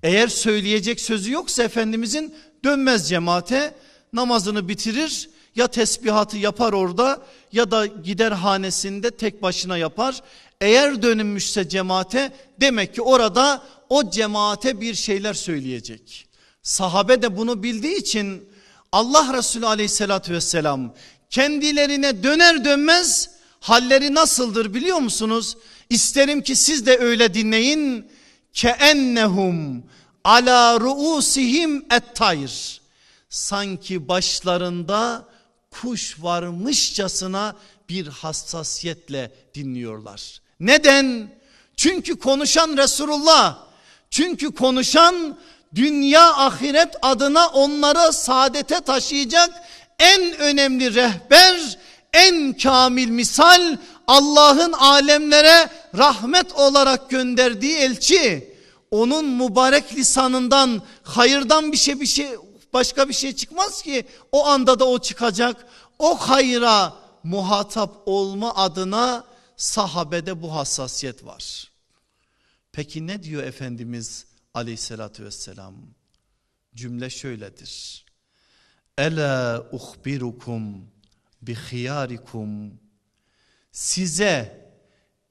Eğer söyleyecek sözü yoksa Efendimizin dönmez cemaate, namazını bitirir, ya tesbihatı yapar orada ya da gider hanesinde tek başına yapar. Eğer dönmüşse cemaate demek ki orada o cemaate bir şeyler söyleyecek. Sahabe de bunu bildiği için Allah Resulü aleyhissalatü vesselam kendilerine döner dönmez halleri nasıldır biliyor musunuz? İsterim ki siz de öyle dinleyin. Keennehum ala ruusihim ettayr. Sanki başlarında kuş varmışçasına bir hassasiyetle dinliyorlar. Neden? Çünkü konuşan Resulullah. Çünkü konuşan dünya ahiret adına onlara saadete taşıyacak en önemli rehber, en kamil misal, Allah'ın alemlere rahmet olarak gönderdiği elçi. Onun mübarek lisanından hayırdan bir şey başka bir şey çıkmaz ki, o anda da o çıkacak. O hayra muhatap olma adına sahabede bu hassasiyet var. Peki ne diyor Efendimiz aleyhissalatü vesselam? Cümle şöyledir: Ela uhbirukum bihiyarikum. Size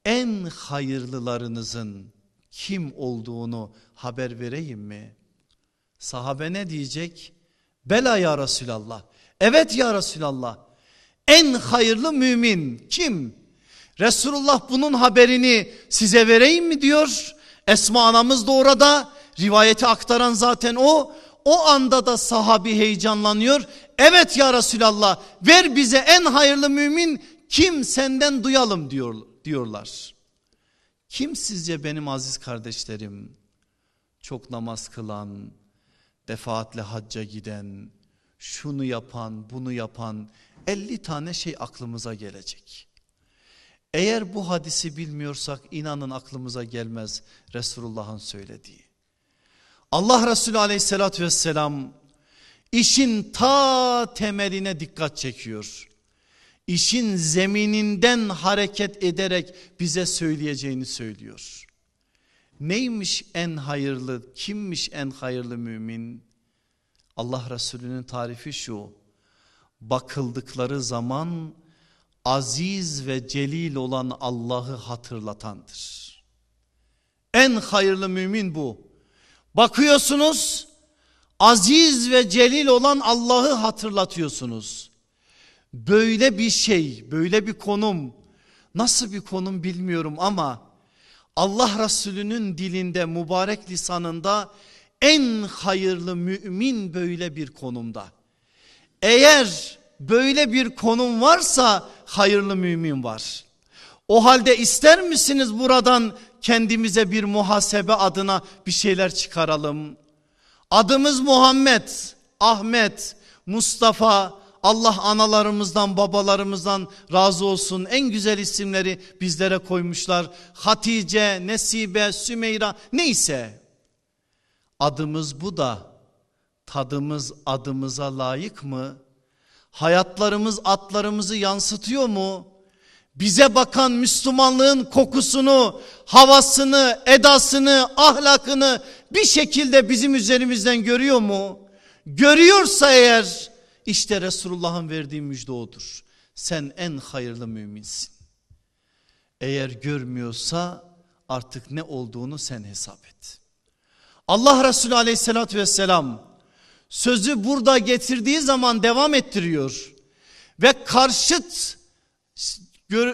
en hayırlılarınızın kim olduğunu haber vereyim mi? Sahabe ne diyecek? Bela ya Resulallah. Evet ya Resulallah. En hayırlı mümin kim? Resulullah bunun haberini size vereyim mi diyor. Esma anamız da orada, rivayeti aktaran zaten o. O anda da sahabi heyecanlanıyor. Evet ya Resulallah, ver bize en hayırlı mümin kim, senden duyalım diyorlar. Kim sizce benim aziz kardeşlerim? Çok namaz kılan, defaatle hacca giden, şunu yapan, bunu yapan, 50 tane şey aklımıza gelecek. Eğer bu hadisi bilmiyorsak inanın aklımıza gelmez Resulullah'ın söylediği. Allah Resulü aleyhissalatü vesselam işin ta temeline dikkat çekiyor. İşin zemininden hareket ederek bize söyleyeceğini söylüyor. Neymiş en hayırlı, kimmiş en hayırlı mümin? Allah Resulü'nün tarifi şu: bakıldıkları zaman aziz ve celil olan Allah'ı hatırlatandır. En hayırlı mümin bu. Bakıyorsunuz, aziz ve celil olan Allah'ı hatırlatıyorsunuz. Böyle bir şey, böyle bir konum, nasıl bir konum bilmiyorum ama Allah Resulü'nün dilinde, mübarek lisanında en hayırlı mümin böyle bir konumda. Eğer böyle bir konum varsa hayırlı mümin var. O halde ister misiniz buradan kendimize bir muhasebe adına bir şeyler çıkaralım? Adımız Muhammed, Ahmet, Mustafa, Allah analarımızdan, babalarımızdan razı olsun. En güzel isimleri bizlere koymuşlar. Hatice, Nesibe, Sümeyra, neyse. Adımız bu da tadımız adımıza layık mı? Hayatlarımız atlarımızı yansıtıyor mu? Bize bakan Müslümanlığın kokusunu, havasını, edasını, ahlakını bir şekilde bizim üzerimizden görüyor mu? Görüyorsa eğer, işte Resulullah'ın verdiği müjde odur. Sen en hayırlı müminsin. Eğer görmüyorsa artık ne olduğunu sen hesap et. Allah Resulü aleyhissalatü vesselam sözü burada getirdiği zaman devam ettiriyor. Ve karşıt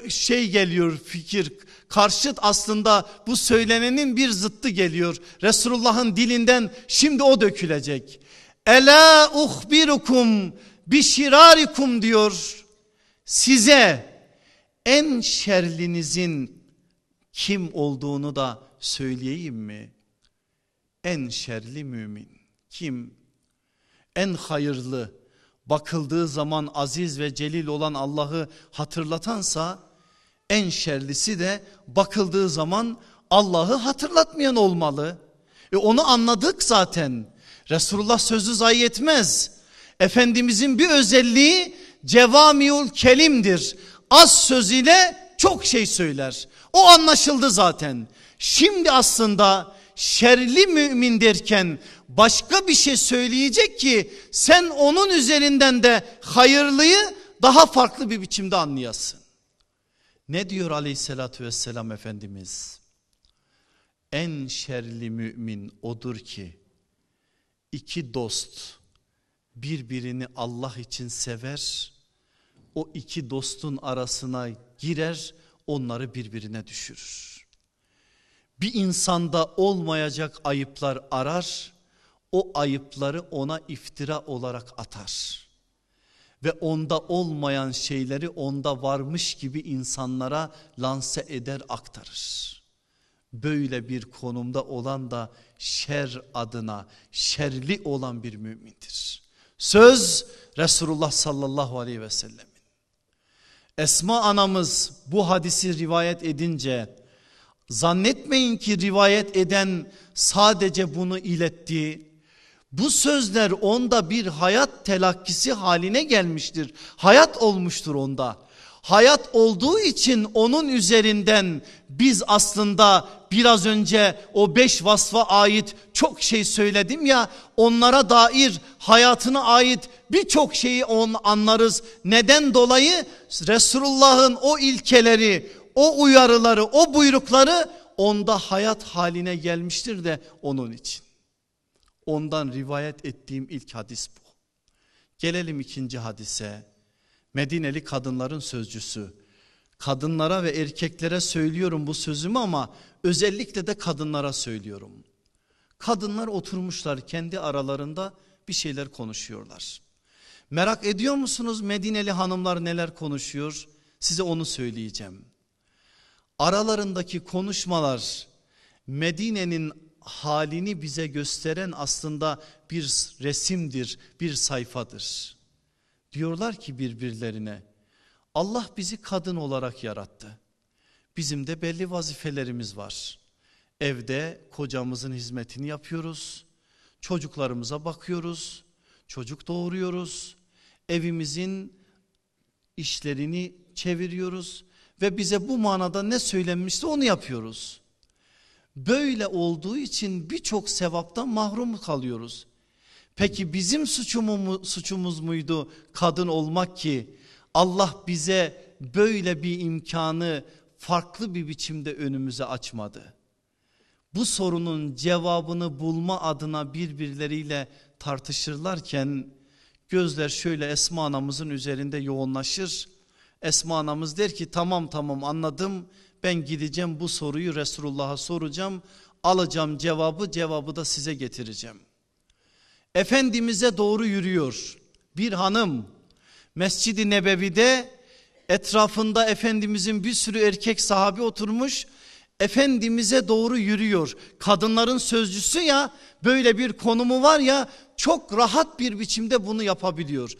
şey geliyor, fikir. Karşıt aslında bu söylenenin bir zıttı geliyor. Resulullah'ın dilinden şimdi o dökülecek. Ela uhbirukum bi şirarikum diyor. Size en şerlinizin kim olduğunu da söyleyeyim mi? En şerli mümin kim? En hayırlı, bakıldığı zaman aziz ve celil olan Allah'ı hatırlatansa, en şerlisi de bakıldığı zaman Allah'ı hatırlatmayan olmalı. Onu anladık zaten. Resulullah sözü zayi etmez. Efendimizin bir özelliği cevamiul kelimdir. Az söz ile çok şey söyler. O anlaşıldı zaten. Şimdi aslında şerli mümin derken başka bir şey söyleyecek ki sen onun üzerinden de hayırlıyı daha farklı bir biçimde anlayasın. Ne diyor aleyhissalatü vesselam Efendimiz? En şerli mümin odur ki İki dost birbirini Allah için sever, o iki dostun arasına girer, onları birbirine düşürür. Bir insanda olmayacak ayıplar arar, o ayıpları ona iftira olarak atar. Ve onda olmayan şeyleri onda varmış gibi insanlara lanse eder, aktarır. Böyle bir konumda olan da şer adına şerli olan bir mümindir. Söz Resulullah sallallahu aleyhi ve sellemin. Esma anamız bu hadisi rivayet edince zannetmeyin ki rivayet eden sadece bunu iletti. Bu sözler onda bir hayat telakkisi haline gelmiştir. Hayat olmuştur onda. Hayat olduğu için onun üzerinden biz aslında biraz önce o 5 vasfa ait çok şey söyledim ya, onlara dair hayatına ait birçok şeyi anlarız. Neden dolayı? Resulullah'ın o ilkeleri, o uyarıları, o buyrukları onda hayat haline gelmiştir de onun için. Ondan rivayet ettiğim ilk hadis bu. Gelelim ikinci hadise. Medineli kadınların sözcüsü. Kadınlara ve erkeklere söylüyorum bu sözümü ama özellikle de kadınlara söylüyorum. Kadınlar oturmuşlar kendi aralarında bir şeyler konuşuyorlar. Merak ediyor musunuz Medineli hanımlar neler konuşuyor? Size onu söyleyeceğim. Aralarındaki konuşmalar Medine'nin halini bize gösteren aslında bir resimdir, bir sayfadır. Diyorlar ki birbirlerine, Allah bizi kadın olarak yarattı. Bizim de belli vazifelerimiz var. Evde kocamızın hizmetini yapıyoruz. Çocuklarımıza bakıyoruz. Çocuk doğuruyoruz. Evimizin işlerini çeviriyoruz. Ve bize bu manada ne söylenmişse onu yapıyoruz. Böyle olduğu için birçok sevaptan mahrum kalıyoruz. Peki bizim suçumuz muydu kadın olmak ki Allah bize böyle bir imkanı farklı bir biçimde önümüze açmadı? Bu sorunun cevabını bulma adına birbirleriyle tartışırlarken gözler şöyle Esma anamızın üzerinde yoğunlaşır. Esma anamız der ki tamam anladım, ben gideceğim bu soruyu Resulullah'a soracağım, alacağım cevabı da size getireceğim. Efendimiz'e doğru yürüyor bir hanım. Mescid-i Nebevi'de etrafında Efendimiz'in bir sürü erkek sahabi oturmuş. Efendimiz'e doğru yürüyor. Kadınların sözcüsü ya, böyle bir konumu var ya, çok rahat bir biçimde bunu yapabiliyor.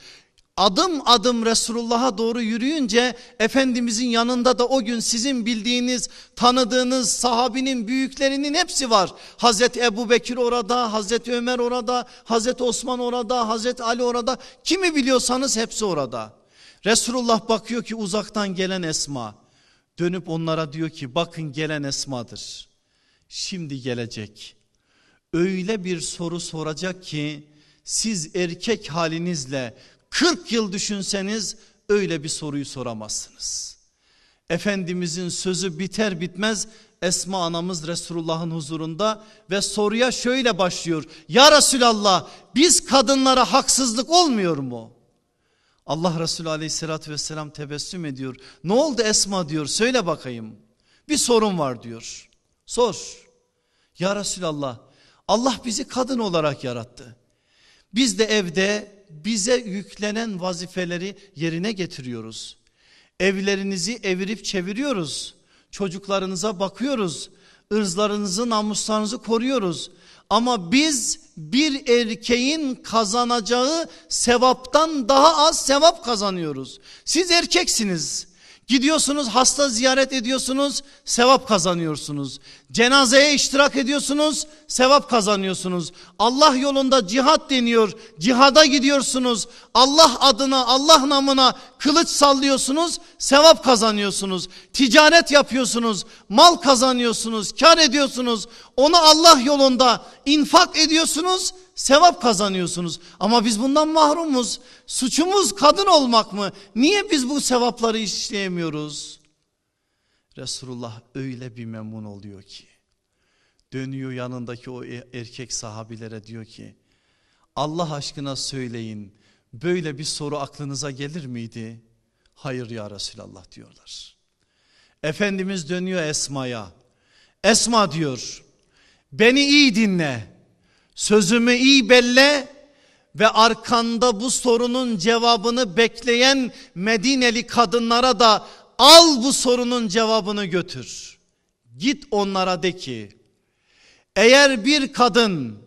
Adım adım Resulullah'a doğru yürüyünce Efendimiz'in yanında da o gün sizin bildiğiniz, tanıdığınız sahabinin büyüklerinin hepsi var. Hazreti Ebubekir orada, Hazreti Ömer orada, Hazreti Osman orada, Hazreti Ali orada. Kimi biliyorsanız hepsi orada. Resulullah bakıyor ki uzaktan gelen Esma. Dönüp onlara diyor ki bakın gelen Esma'dır. Şimdi gelecek. Öyle bir soru soracak ki siz erkek halinizle 40 yıl düşünseniz öyle bir soruyu soramazsınız. Efendimizin sözü biter bitmez Esma anamız Resulullah'ın huzurunda ve soruya şöyle başlıyor. Ya Resulallah, biz kadınlara haksızlık olmuyor mu? Allah Resulü aleyhissalatü vesselam tebessüm ediyor. Ne oldu Esma diyor, söyle bakayım. Bir sorun var diyor. Sor. Ya Resulallah, Allah bizi kadın olarak yarattı. Biz de evde bize yüklenen vazifeleri yerine getiriyoruz. Evlerinizi evirip çeviriyoruz. Çocuklarınıza bakıyoruz. Irzlarınızı, namuslarınızı koruyoruz. Ama biz bir erkeğin kazanacağı sevaptan daha az sevap kazanıyoruz. Siz erkeksiniz. Gidiyorsunuz, hasta ziyaret ediyorsunuz, sevap kazanıyorsunuz. Cenazeye iştirak ediyorsunuz, sevap kazanıyorsunuz. Allah yolunda cihat deniyor, cihada gidiyorsunuz. Allah adına, Allah namına kılıç sallıyorsunuz, sevap kazanıyorsunuz. Ticaret yapıyorsunuz, mal kazanıyorsunuz, kar ediyorsunuz. Onu Allah yolunda infak ediyorsunuz, sevap kazanıyorsunuz. Ama biz bundan mahrumuz. Suçumuz kadın olmak mı? Niye biz bu sevapları işleyemiyoruz? Resulullah öyle bir memnun oluyor ki dönüyor yanındaki o erkek sahabilere diyor ki Allah aşkına söyleyin, böyle bir soru aklınıza gelir miydi? Hayır ya Resulallah diyorlar. Efendimiz dönüyor Esma'ya. Esma diyor, beni iyi dinle, sözümü iyi belle ve arkanda bu sorunun cevabını bekleyen Medineli kadınlara da al bu sorunun cevabını götür. Git onlara de ki eğer bir kadın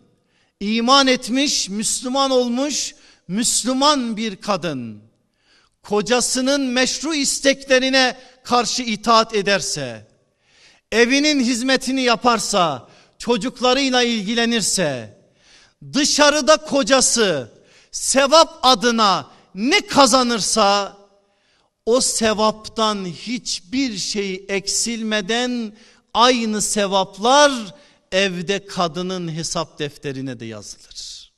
iman etmiş, Müslüman olmuş, Müslüman bir kadın kocasının meşru isteklerine karşı itaat ederse, evinin hizmetini yaparsa, çocuklarıyla ilgilenirse, dışarıda kocası sevap adına ne kazanırsa o sevaptan hiçbir şey eksilmeden aynı sevaplar evde kadının hesap defterine de yazılır.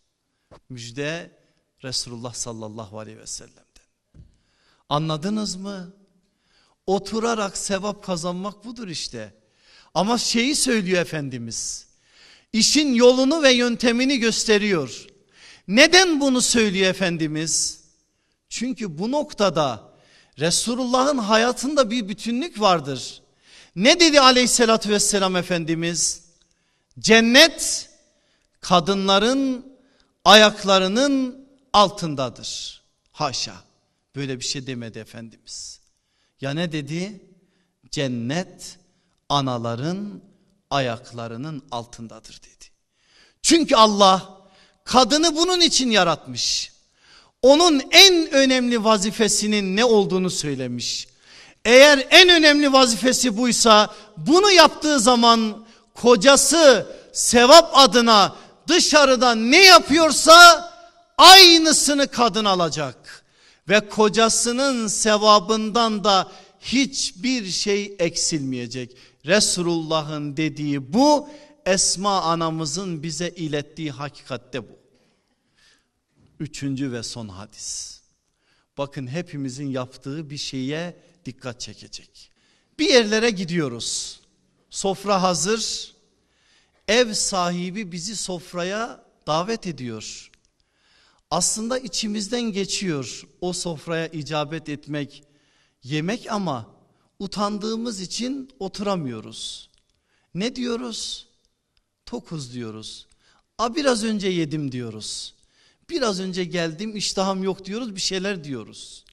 Müjde Resulullah sallallahu aleyhi ve sellem'den. Anladınız mı? Oturarak sevap kazanmak budur işte. Ama şeyi söylüyor Efendimiz. İşin yolunu ve yöntemini gösteriyor. Neden bunu söylüyor Efendimiz? Çünkü bu noktada Resulullah'ın hayatında bir bütünlük vardır. Ne dedi aleyhissalatü vesselam Efendimiz? Cennet kadınların ayaklarının altındadır. Haşa, böyle bir şey demedi Efendimiz. Ya ne dedi? Cennet anaların ayaklarının altındadır dedi. Çünkü Allah kadını bunun için yaratmış. Onun en önemli vazifesinin ne olduğunu söylemiş. Eğer en önemli vazifesi buysa, bunu yaptığı zaman kocası sevap adına dışarıda ne yapıyorsa aynısını kadın alacak. Ve kocasının sevabından da hiçbir şey eksilmeyecek. Resulullah'ın dediği bu, Esma anamızın bize ilettiği hakikatte bu. Üçüncü ve son hadis. Bakın hepimizin yaptığı bir şeye dikkat çekecek. Bir yerlere gidiyoruz. Sofra hazır. Ev sahibi bizi sofraya davet ediyor. Aslında içimizden geçiyor o sofraya icabet etmek, yemek, ama utandığımız için oturamıyoruz. Ne diyoruz? Tokuz diyoruz. Biraz önce yedim diyoruz. Biraz önce geldim, iştahım yok diyoruz, bir şeyler diyoruz.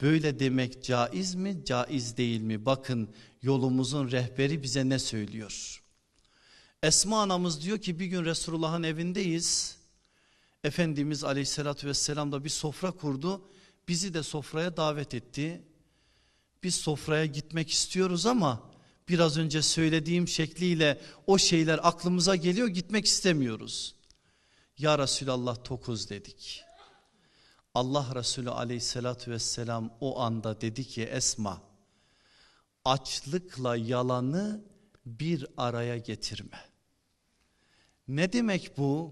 Böyle demek caiz mi, caiz değil mi? Bakın yolumuzun rehberi bize ne söylüyor? Esma anamız diyor ki bir gün Resulullah'ın evindeyiz. Efendimiz aleyhissalatü vesselam da bir sofra kurdu. Bizi de sofraya davet etti. Biz sofraya gitmek istiyoruz ama biraz önce söylediğim şekliyle o şeyler aklımıza geliyor, gitmek istemiyoruz. Ya Resulallah tokuz dedik. Allah Resulü aleyhissalatü vesselam o anda dedi ki Esma, açlıkla yalanı bir araya getirme. Ne demek bu?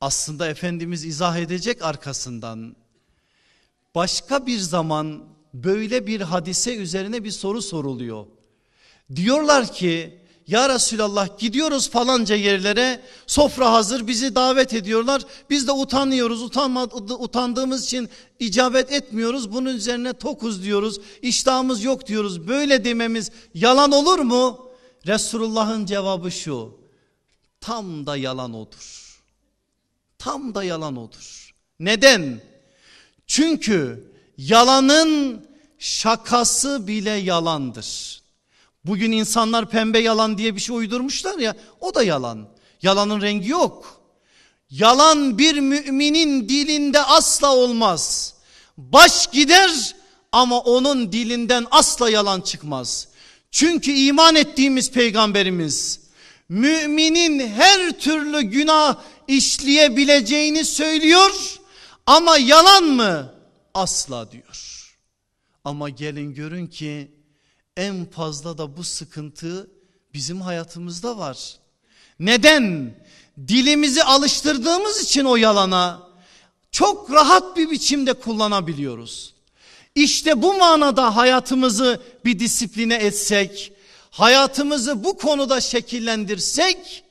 Aslında Efendimiz izah edecek arkasından. Başka bir zaman böyle bir hadise üzerine bir soru soruluyor. Diyorlar ki ya Resulallah gidiyoruz falanca yerlere, sofra hazır, bizi davet ediyorlar. Biz de utanıyoruz, utandığımız için icabet etmiyoruz. Bunun üzerine tokuz diyoruz, iştahımız yok diyoruz. Böyle dememiz yalan olur mu? Resulullah'ın cevabı şu, tam da yalan odur. Tam da yalan odur. Neden? Çünkü yalanın şakası bile yalandır. Bugün insanlar pembe yalan diye bir şey uydurmuşlar ya, o da yalan. Yalanın rengi yok. Yalan bir müminin dilinde asla olmaz. Baş gider ama onun dilinden asla yalan çıkmaz. Çünkü iman ettiğimiz peygamberimiz müminin her türlü günah işleyebileceğini söylüyor ama yalan mı? Asla diyor. Ama gelin görün ki en fazla da bu sıkıntı bizim hayatımızda var. Neden? Dilimizi alıştırdığımız için o yalana çok rahat bir biçimde kullanabiliyoruz. İşte bu manada hayatımızı bir disipline etsek, hayatımızı bu konuda şekillendirsek,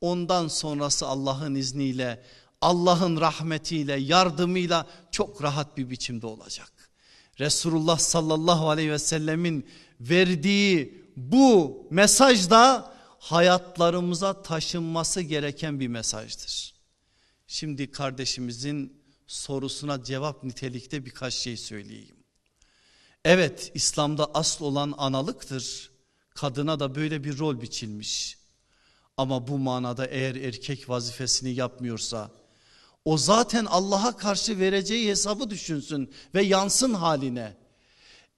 ondan sonrası Allah'ın izniyle, Allah'ın rahmetiyle, yardımıyla çok rahat bir biçimde olacak. Resulullah sallallahu aleyhi ve sellemin verdiği bu mesaj da hayatlarımıza taşınması gereken bir mesajdır. Şimdi kardeşimizin sorusuna cevap nitelikte birkaç şey söyleyeyim. Evet, İslam'da asıl olan analıktır. Kadına da böyle bir rol biçilmiş. Ama bu manada eğer erkek vazifesini yapmıyorsa, o zaten Allah'a karşı vereceği hesabı düşünsün ve yansın haline.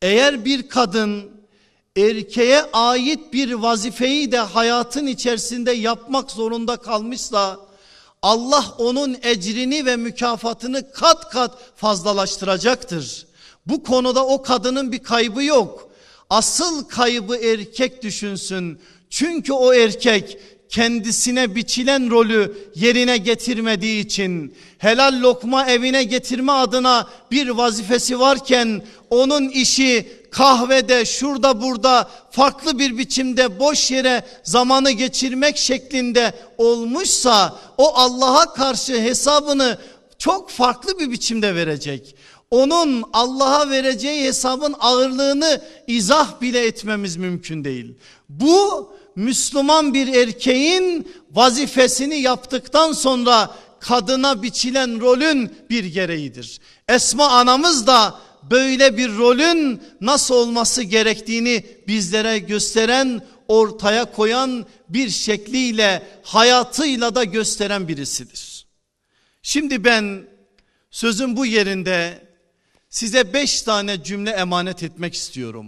Eğer bir kadın erkeğe ait bir vazifeyi de hayatın içerisinde yapmak zorunda kalmışsa, Allah onun ecrini ve mükafatını kat kat fazlalaştıracaktır. Bu konuda o kadının bir kaybı yok. Asıl kaybı erkek düşünsün. Çünkü o erkek kendisine biçilen rolü yerine getirmediği için, helal lokma evine getirme adına bir vazifesi varken onun işi kahvede, şurada burada farklı bir biçimde boş yere zamanı geçirmek şeklinde olmuşsa, o Allah'a karşı hesabını çok farklı bir biçimde verecek. Onun Allah'a vereceği hesabın ağırlığını izah bile etmemiz mümkün değil. Bu Müslüman bir erkeğin vazifesini yaptıktan sonra kadına biçilen rolün bir gereğidir. Esma anamız da böyle bir rolün nasıl olması gerektiğini bizlere gösteren, ortaya koyan, bir şekliyle hayatıyla da gösteren birisidir. Şimdi ben sözün bu yerinde size 5 tane cümle emanet etmek istiyorum.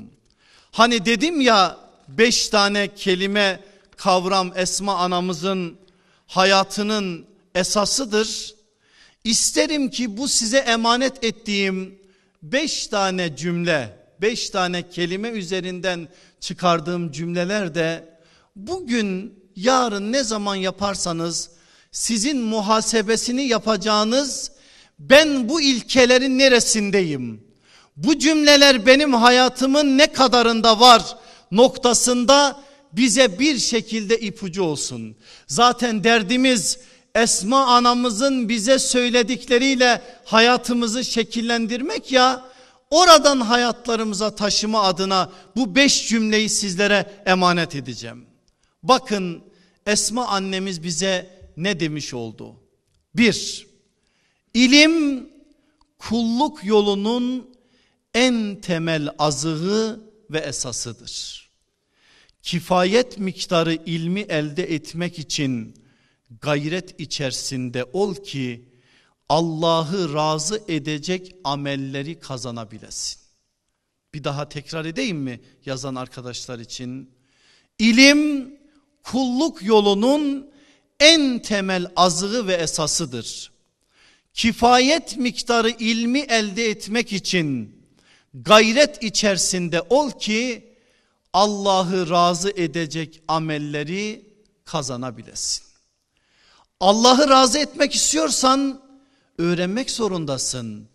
Hani dedim ya 5 tane kelime, kavram Esma anamızın hayatının esasıdır. İsterim ki bu size emanet ettiğim 5 tane cümle, 5 tane kelime üzerinden çıkardığım cümleler de bugün, yarın ne zaman yaparsanız sizin muhasebesini yapacağınız, ben bu ilkelerin neresindeyim, bu cümleler benim hayatımın ne kadarında var noktasında bize bir şekilde ipucu olsun. Zaten derdimiz Esma anamızın bize söyledikleriyle hayatımızı şekillendirmek ya, oradan hayatlarımıza taşıma adına bu 5 cümleyi sizlere emanet edeceğim. Bakın Esma annemiz bize ne demiş oldu? 1. İlim kulluk yolunun en temel azığı ve esasıdır. Kifayet miktarı ilmi elde etmek için gayret içerisinde ol ki Allah'ı razı edecek amelleri kazanabilesin. Bir daha tekrar edeyim mi yazan arkadaşlar için? İlim kulluk yolunun en temel azığı ve esasıdır. Kifayet miktarı ilmi elde etmek için gayret içerisinde ol ki Allah'ı razı edecek amelleri kazanabilesin. Allah'ı razı etmek istiyorsan öğrenmek zorundasın.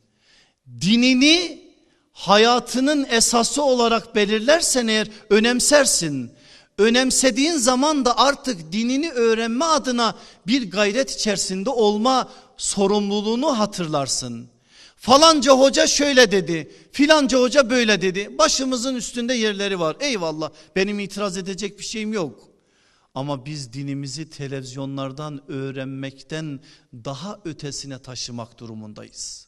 Dinini hayatının esası olarak belirlersen eğer önemsersin. Önemsediğin zaman da artık dinini öğrenme adına bir gayret içerisinde olma sorumluluğunu hatırlarsın. Falanca hoca şöyle dedi, filanca hoca böyle dedi. Başımızın üstünde yerleri var. Eyvallah, benim itiraz edecek bir şeyim yok. Ama biz dinimizi televizyonlardan öğrenmekten daha ötesine taşımak durumundayız.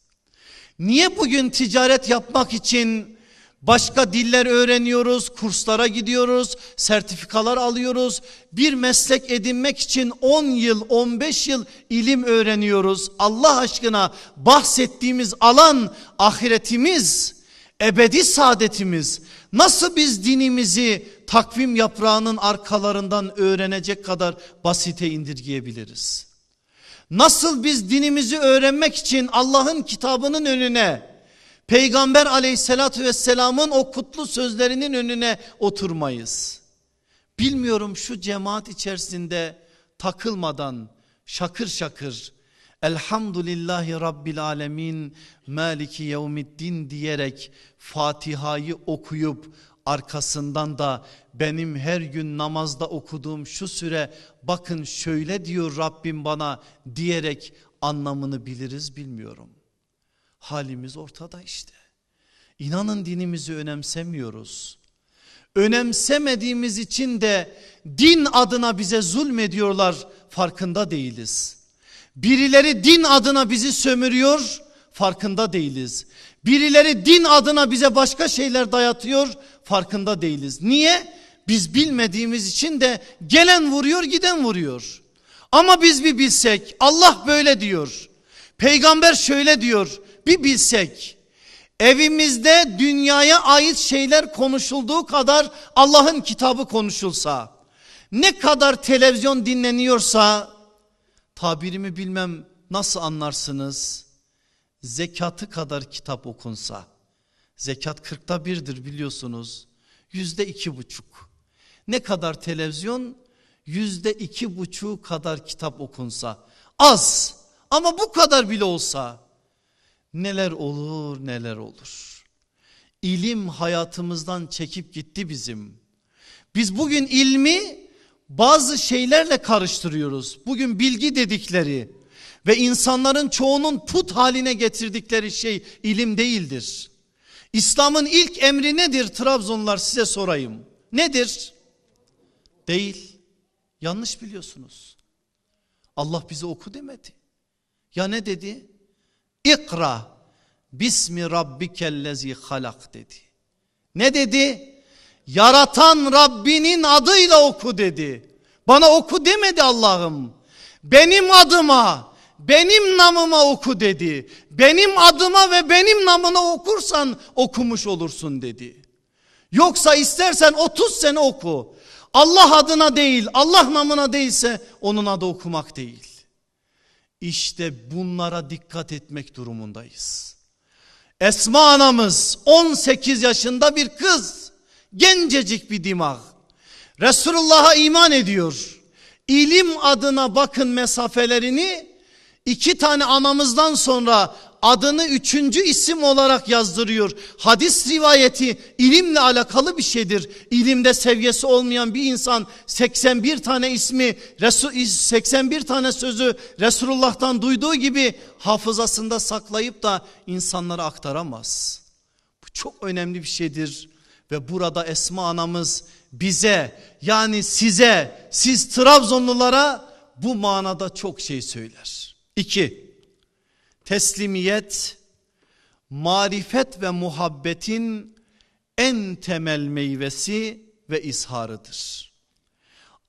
Niye bugün ticaret yapmak için başka diller öğreniyoruz, kurslara gidiyoruz, sertifikalar alıyoruz? Bir meslek edinmek için 10 yıl, 15 yıl ilim öğreniyoruz. Allah aşkına bahsettiğimiz alan ahiretimiz, ebedi saadetimiz. Nasıl biz dinimizi takvim yaprağının arkalarından öğrenecek kadar basite indirgeyebiliriz? Nasıl biz dinimizi öğrenmek için Allah'ın kitabının önüne, Peygamber aleyhissalatü vesselamın o kutlu sözlerinin önüne oturmayız? Bilmiyorum, şu cemaat içerisinde takılmadan şakır şakır elhamdülillahi rabbil alemin maliki yevmiddin diyerek Fatiha'yı okuyup arkasından da benim her gün namazda okuduğum şu süre bakın şöyle diyor Rabbim bana diyerek anlamını biliriz bilmiyorum. Halimiz ortada işte. İnanın dinimizi önemsemiyoruz. Önemsemediğimiz için de din adına bize zulmediyorlar, farkında değiliz. Birileri din adına bizi sömürüyor, farkında değiliz. Birileri din adına bize başka şeyler dayatıyor, farkında değiliz. Niye? Biz bilmediğimiz için de gelen vuruyor, giden vuruyor. Ama biz bir bilsek, Allah böyle diyor, Peygamber şöyle diyor, bir bilsek. Evimizde dünyaya ait şeyler konuşulduğu kadar Allah'ın kitabı konuşulsa, ne kadar televizyon dinleniyorsa, tabirimi bilmem nasıl anlarsınız, zekatı kadar kitap okunsa. Zekat 1/40'dir biliyorsunuz, 2,5%. Ne kadar televizyon, 2,5% kadar kitap okunsa. Az ama bu kadar bile olsa neler olur neler olur. İlim hayatımızdan çekip gitti bizim. Biz bugün ilmi bazı şeylerle karıştırıyoruz. Bugün bilgi dedikleri ve insanların çoğunun put haline getirdikleri şey ilim değildir. İslam'ın ilk emri nedir Trabzonlular, size sorayım? Nedir? Değil. Yanlış biliyorsunuz. Allah bize oku demedi. Ya ne dedi? İkra bismi rabbikellezi halak dedi. Ne dedi? Yaratan Rabbinin adıyla oku dedi. Bana oku demedi Allah'ım. Benim adıma, benim namıma oku dedi. Benim adıma ve benim namına okursan okumuş olursun dedi. Yoksa istersen 30 sene oku. Allah adına değil, Allah namına değilse onun adı okumak değil. İşte bunlara dikkat etmek durumundayız. Esma anamız 18 yaşında bir kız, gencecik bir dimağ. Resulullah'a iman ediyor. İlim adına bakın mesafelerini, 2 tane anamızdan sonra adını 3. isim olarak yazdırıyor. Hadis rivayeti ilimle alakalı bir şeydir. İlimde seviyesi olmayan bir insan 81 tane ismi, 81 tane sözü Resulullah'tan duyduğu gibi hafızasında saklayıp da insanlara aktaramaz. Bu çok önemli bir şeydir ve burada Esma anamız bize, yani size, siz Trabzonlulara bu manada çok şey söyler. 2. Teslimiyet, marifet ve muhabbetin en temel meyvesi ve izharıdır.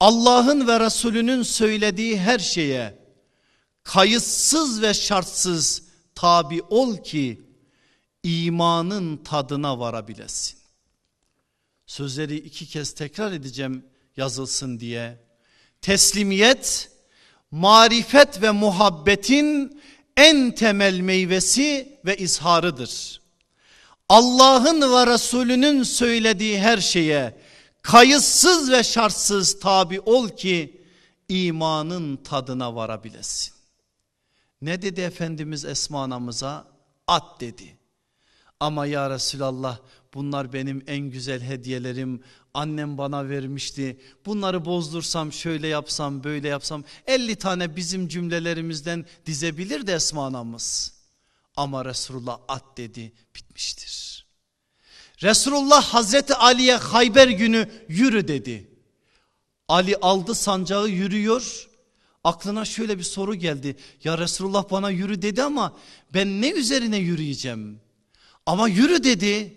Allah'ın ve Resulünün söylediği her şeye kayıtsız ve şartsız tabi ol ki imanın tadına varabilesin. Sözleri 2 kez tekrar edeceğim yazılsın diye. Teslimiyet, marifet ve muhabbetin en temel meyvesi ve izharıdır. Allah'ın ve Resulünün söylediği her şeye kayıtsız ve şartsız tabi ol ki imanın tadına varabilesin. Ne dedi Efendimiz Esma anamıza? At dedi. Ama ya Resulallah, bunlar benim en güzel hediyelerim. Annem bana vermişti. Bunları bozdursam, şöyle yapsam, böyle yapsam, 50 tane bizim cümlelerimizden dizebilirdi Esma anamız. Ama Resulullah at dedi, bitmiştir. Resulullah Hazreti Ali'ye Hayber günü yürü dedi. Ali aldı sancağı, yürüyor. Aklına şöyle bir soru geldi. Ya Resulullah bana yürü dedi ama ben ne üzerine yürüyeceğim? Ama yürü dedi.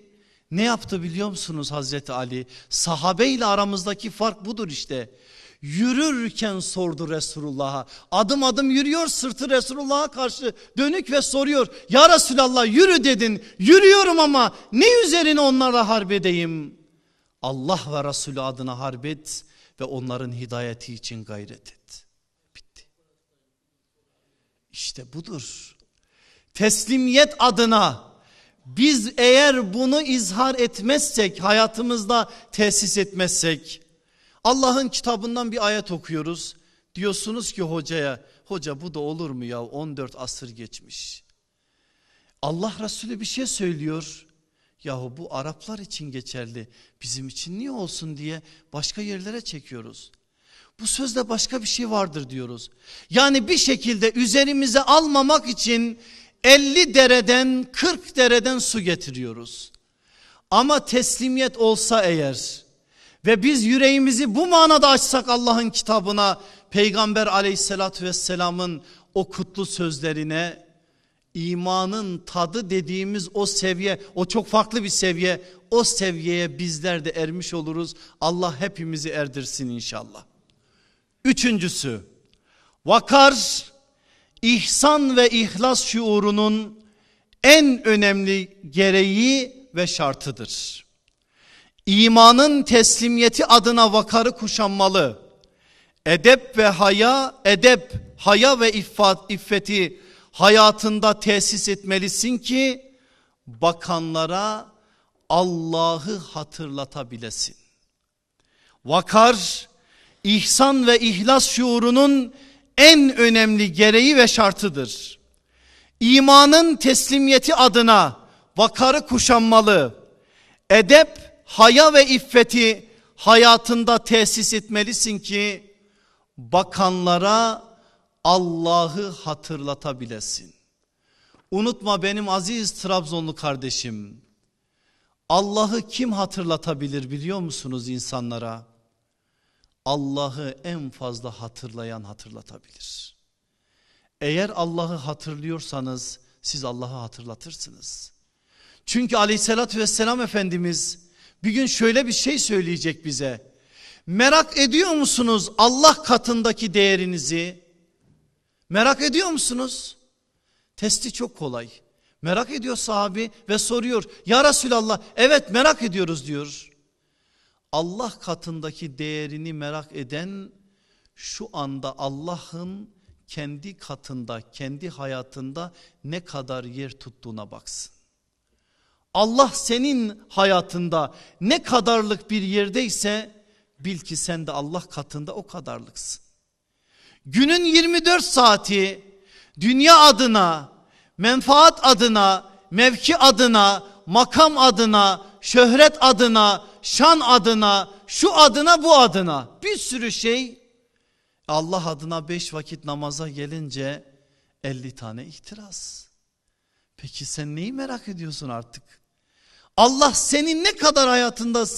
Ne yaptı biliyor musunuz Hazreti Ali? Sahabe ile aramızdaki fark budur işte. Yürürken sordu Resulullah'a. Adım adım yürüyor, sırtı Resulullah'a karşı dönük ve soruyor. Ya Resulallah yürü dedin. Yürüyorum ama ne üzerine onlarla harp edeyim? Allah ve Resulü adına harp et ve onların hidayeti için gayret et. Bitti. İşte budur. Teslimiyet adına. Biz eğer bunu izhar etmezsek, hayatımızda tesis etmezsek, Allah'ın kitabından bir ayet okuyoruz. Diyorsunuz ki hocaya, hoca bu da olur mu ya, 14 asır geçmiş. Allah Resulü bir şey söylüyor. Yahu bu Araplar için geçerli, bizim için niye olsun diye başka yerlere çekiyoruz. Bu sözde başka bir şey vardır diyoruz. Yani bir şekilde üzerimize almamak için 50 dereden 40 dereden su getiriyoruz. Ama teslimiyet olsa eğer ve biz yüreğimizi bu manada açsak Allah'ın kitabına, Peygamber aleyhissalatü vesselamın o kutlu sözlerine, imanın tadı dediğimiz o seviye, o çok farklı bir seviye, o seviyeye bizler de ermiş oluruz. Allah hepimizi erdirsin inşallah. 3. vakar, İhsan ve ihlas şuurunun en önemli gereği ve şartıdır. İmanın teslimiyeti adına vakarı kuşanmalı. Edep ve haya, iffeti hayatında tesis etmelisin ki bakanlara Allah'ı hatırlatabilesin. Vakar, ihsan ve ihlas şuurunun en önemli gereği ve şartıdır. İmanın teslimiyeti adına vakarı kuşanmalı. Edep, haya ve iffeti hayatında tesis etmelisin ki bakanlara Allah'ı hatırlatabilesin. Unutma benim aziz Trabzonlu kardeşim. Allah'ı kim hatırlatabilir biliyor musunuz insanlara? Allah'ı en fazla hatırlayan hatırlatabilir. Eğer Allah'ı hatırlıyorsanız siz Allah'ı hatırlatırsınız. Çünkü aleyhissalatü vesselam Efendimiz bir gün şöyle bir şey söyleyecek bize. Merak ediyor musunuz Allah katındaki değerinizi? Merak ediyor musunuz? Testi çok kolay. Merak ediyor sahabi ve soruyor. Ya Resulallah, evet merak ediyoruz diyor. Allah katındaki değerini merak eden şu anda Allah'ın kendi katında, kendi hayatında ne kadar yer tuttuğuna baksın. Allah senin hayatında ne kadarlık bir yerdeyse bil ki sen de Allah katında o kadarlıksın. Günün 24 saati dünya adına, menfaat adına, mevki adına, makam adına, şöhret adına, şan adına, şu adına, bu adına bir sürü şey. Allah adına 5 vakit namaza gelince 50 tane itiraz. Peki sen neyi merak ediyorsun artık? Allah senin ne kadar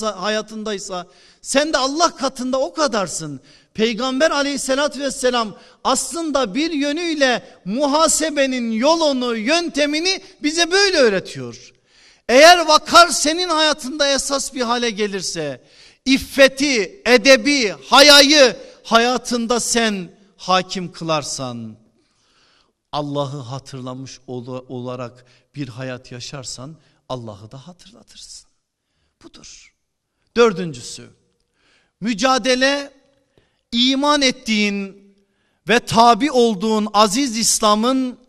hayatındaysa sen de Allah katında o kadarsın. Peygamber aleyhissalatü vesselam aslında bir yönüyle muhasebenin yolunu, yöntemini bize böyle öğretiyor. Eğer vakar senin hayatında esas bir hale gelirse, iffeti, edebi, hayayı hayatında sen hakim kılarsan, Allah'ı hatırlamış olarak bir hayat yaşarsan Allah'ı da hatırlatırsın. Budur. 4. Mücadele, iman ettiğin ve tabi olduğun aziz İslam'ın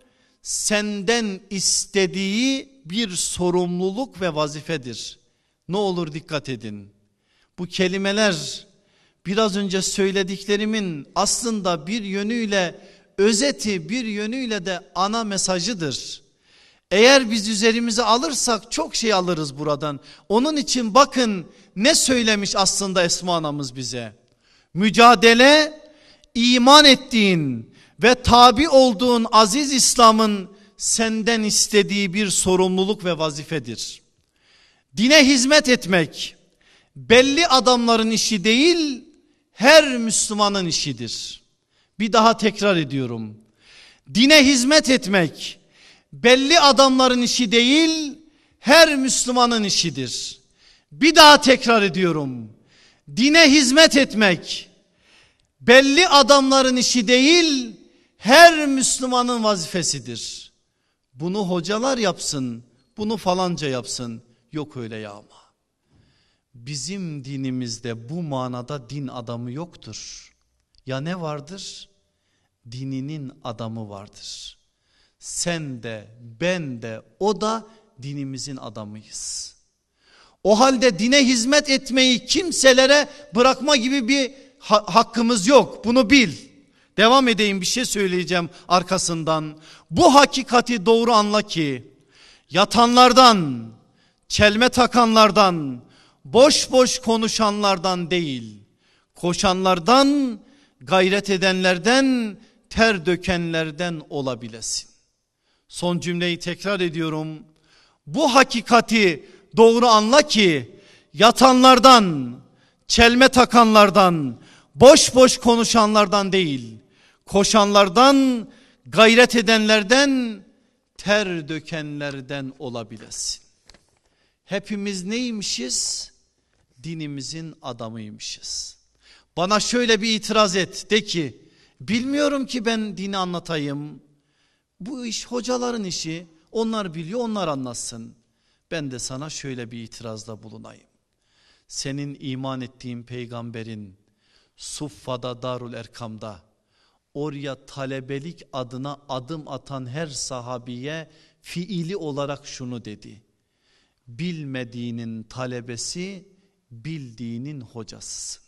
senden istediği bir sorumluluk ve vazifedir. Ne olur dikkat edin. Bu kelimeler biraz önce söylediklerimin aslında bir yönüyle özeti, bir yönüyle de ana mesajıdır. Eğer biz üzerimize alırsak çok şey alırız buradan. Onun için bakın ne söylemiş aslında Esma anamız bize. Mücadele, iman ettiğin ve tabi olduğun aziz İslam'ın senden istediği bir sorumluluk ve vazifedir. Dine hizmet etmek belli adamların işi değil, her Müslümanın işidir. Bir daha tekrar ediyorum. Dine hizmet etmek belli adamların işi değil, her Müslümanın işidir. Bir daha tekrar ediyorum. Dine hizmet etmek belli adamların işi değil, her Müslümanın vazifesidir. Bunu hocalar yapsın, bunu falanca yapsın. Yok öyle yağma. Bizim dinimizde bu manada din adamı yoktur. Ya ne vardır? Dininin adamı vardır. Sen de, ben de, o da dinimizin adamıyız. O halde dine hizmet etmeyi kimselere bırakma gibi bir hakkımız yok. Bunu bil. Devam edeyim, bir şey söyleyeceğim arkasından. Bu hakikati doğru anla ki yatanlardan, çelme takanlardan, boş boş konuşanlardan değil, koşanlardan, gayret edenlerden, ter dökenlerden olabilesin. Son cümleyi tekrar ediyorum. Bu hakikati doğru anla ki yatanlardan, çelme takanlardan, boş boş konuşanlardan değil, koşanlardan, gayret edenlerden, ter dökenlerden olabilesin. Hepimiz neymişiz? Dinimizin adamıymışız. Bana şöyle bir itiraz et, de ki bilmiyorum ki ben dini anlatayım. Bu iş hocaların işi, onlar biliyor, onlar anlatsın. Ben de sana şöyle bir itirazda bulunayım. Senin iman ettiğin peygamberin Suffa'da, Darul Erkam'da, oraya talebelik adına adım atan her sahabiye fiili olarak şunu dedi: bilmediğinin talebesi, bildiğinin hocasısın.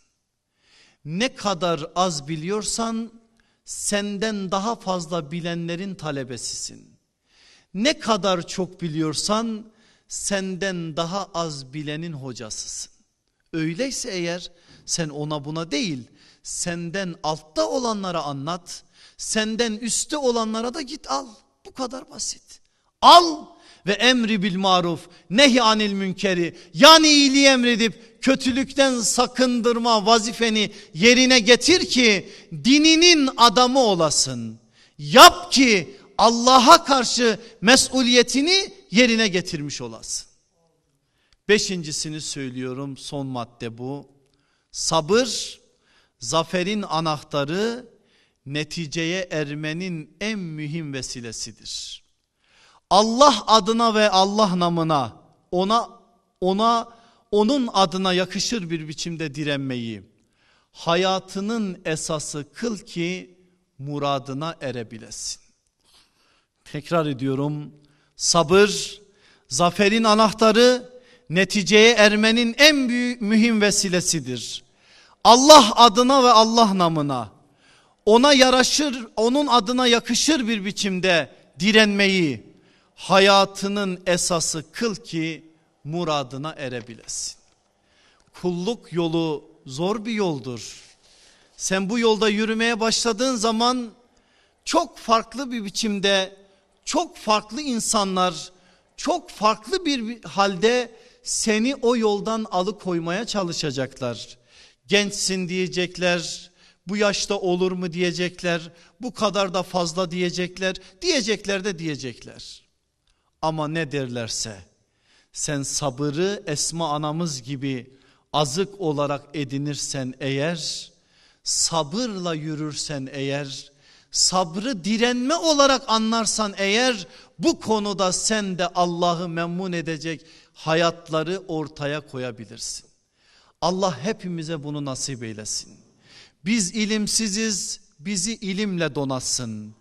Ne kadar az biliyorsan senden daha fazla bilenlerin talebesisin. Ne kadar çok biliyorsan senden daha az bilenin hocasısın. Öyleyse eğer sen ona buna değil, senden altta olanlara anlat, senden üstte olanlara da git al. Bu kadar basit. Al ve emri bil maruf, nehy anil münkeri, yani iyiliği emredip kötülükten sakındırma vazifeni yerine getir ki dininin adamı olasın. Yap ki Allah'a karşı mesuliyetini yerine getirmiş olasın. 5.'sini söylüyorum, son madde bu. Sabır, zaferin anahtarı, neticeye ermenin en mühim vesilesidir. Allah adına ve Allah namına, onun adına yakışır bir biçimde direnmeyi, hayatının esası kıl ki muradına erebilesin. Tekrar ediyorum, sabır zaferin anahtarı, neticeye ermenin en büyük mühim vesilesidir. Allah adına ve Allah namına, ona yaraşır, onun adına yakışır bir biçimde direnmeyi hayatının esası kıl ki muradına erebilesin. Kulluk yolu zor bir yoldur. Sen bu yolda yürümeye başladığın zaman çok farklı bir biçimde, çok farklı insanlar, çok farklı bir halde seni o yoldan alıkoymaya çalışacaklar. Gençsin diyecekler, bu yaşta olur mu diyecekler, bu kadar da fazla diyecekler, diyecekler. Ama ne derlerse sen sabırı Esma anamız gibi azık olarak edinirsen eğer, sabırla yürürsen eğer, sabrı direnme olarak anlarsan eğer, bu konuda sen de Allah'ı memnun edecek hayatları ortaya koyabilirsin. Allah hepimize bunu nasip eylesin. Biz ilimsiziz, bizi ilimle donatsın.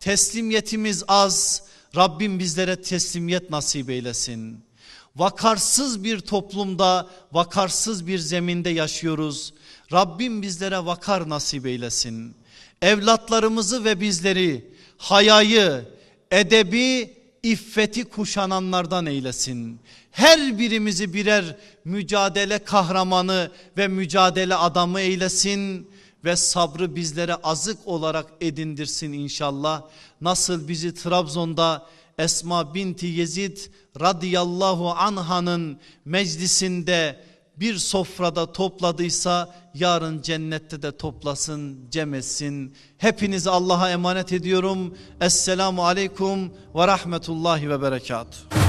Teslimiyetimiz az, Rabbim bizlere teslimiyet nasip eylesin. Vakarsız bir toplumda, vakarsız bir zeminde yaşıyoruz. Rabbim bizlere vakar nasip eylesin. Evlatlarımızı ve bizleri hayayı, edebi, iffeti kuşananlardan eylesin. Her birimizi birer mücadele kahramanı ve mücadele adamı eylesin ve sabrı bizlere azık olarak edindirsin inşallah. Nasıl bizi Trabzon'da Esma binti Yezid radıyallahu anhanın meclisinde bir sofrada topladıysa, yarın cennette de toplasın, cem etsin. Hepinizi Allah'a emanet ediyorum. Esselamu aleyküm ve rahmetullahi ve berekatuhu.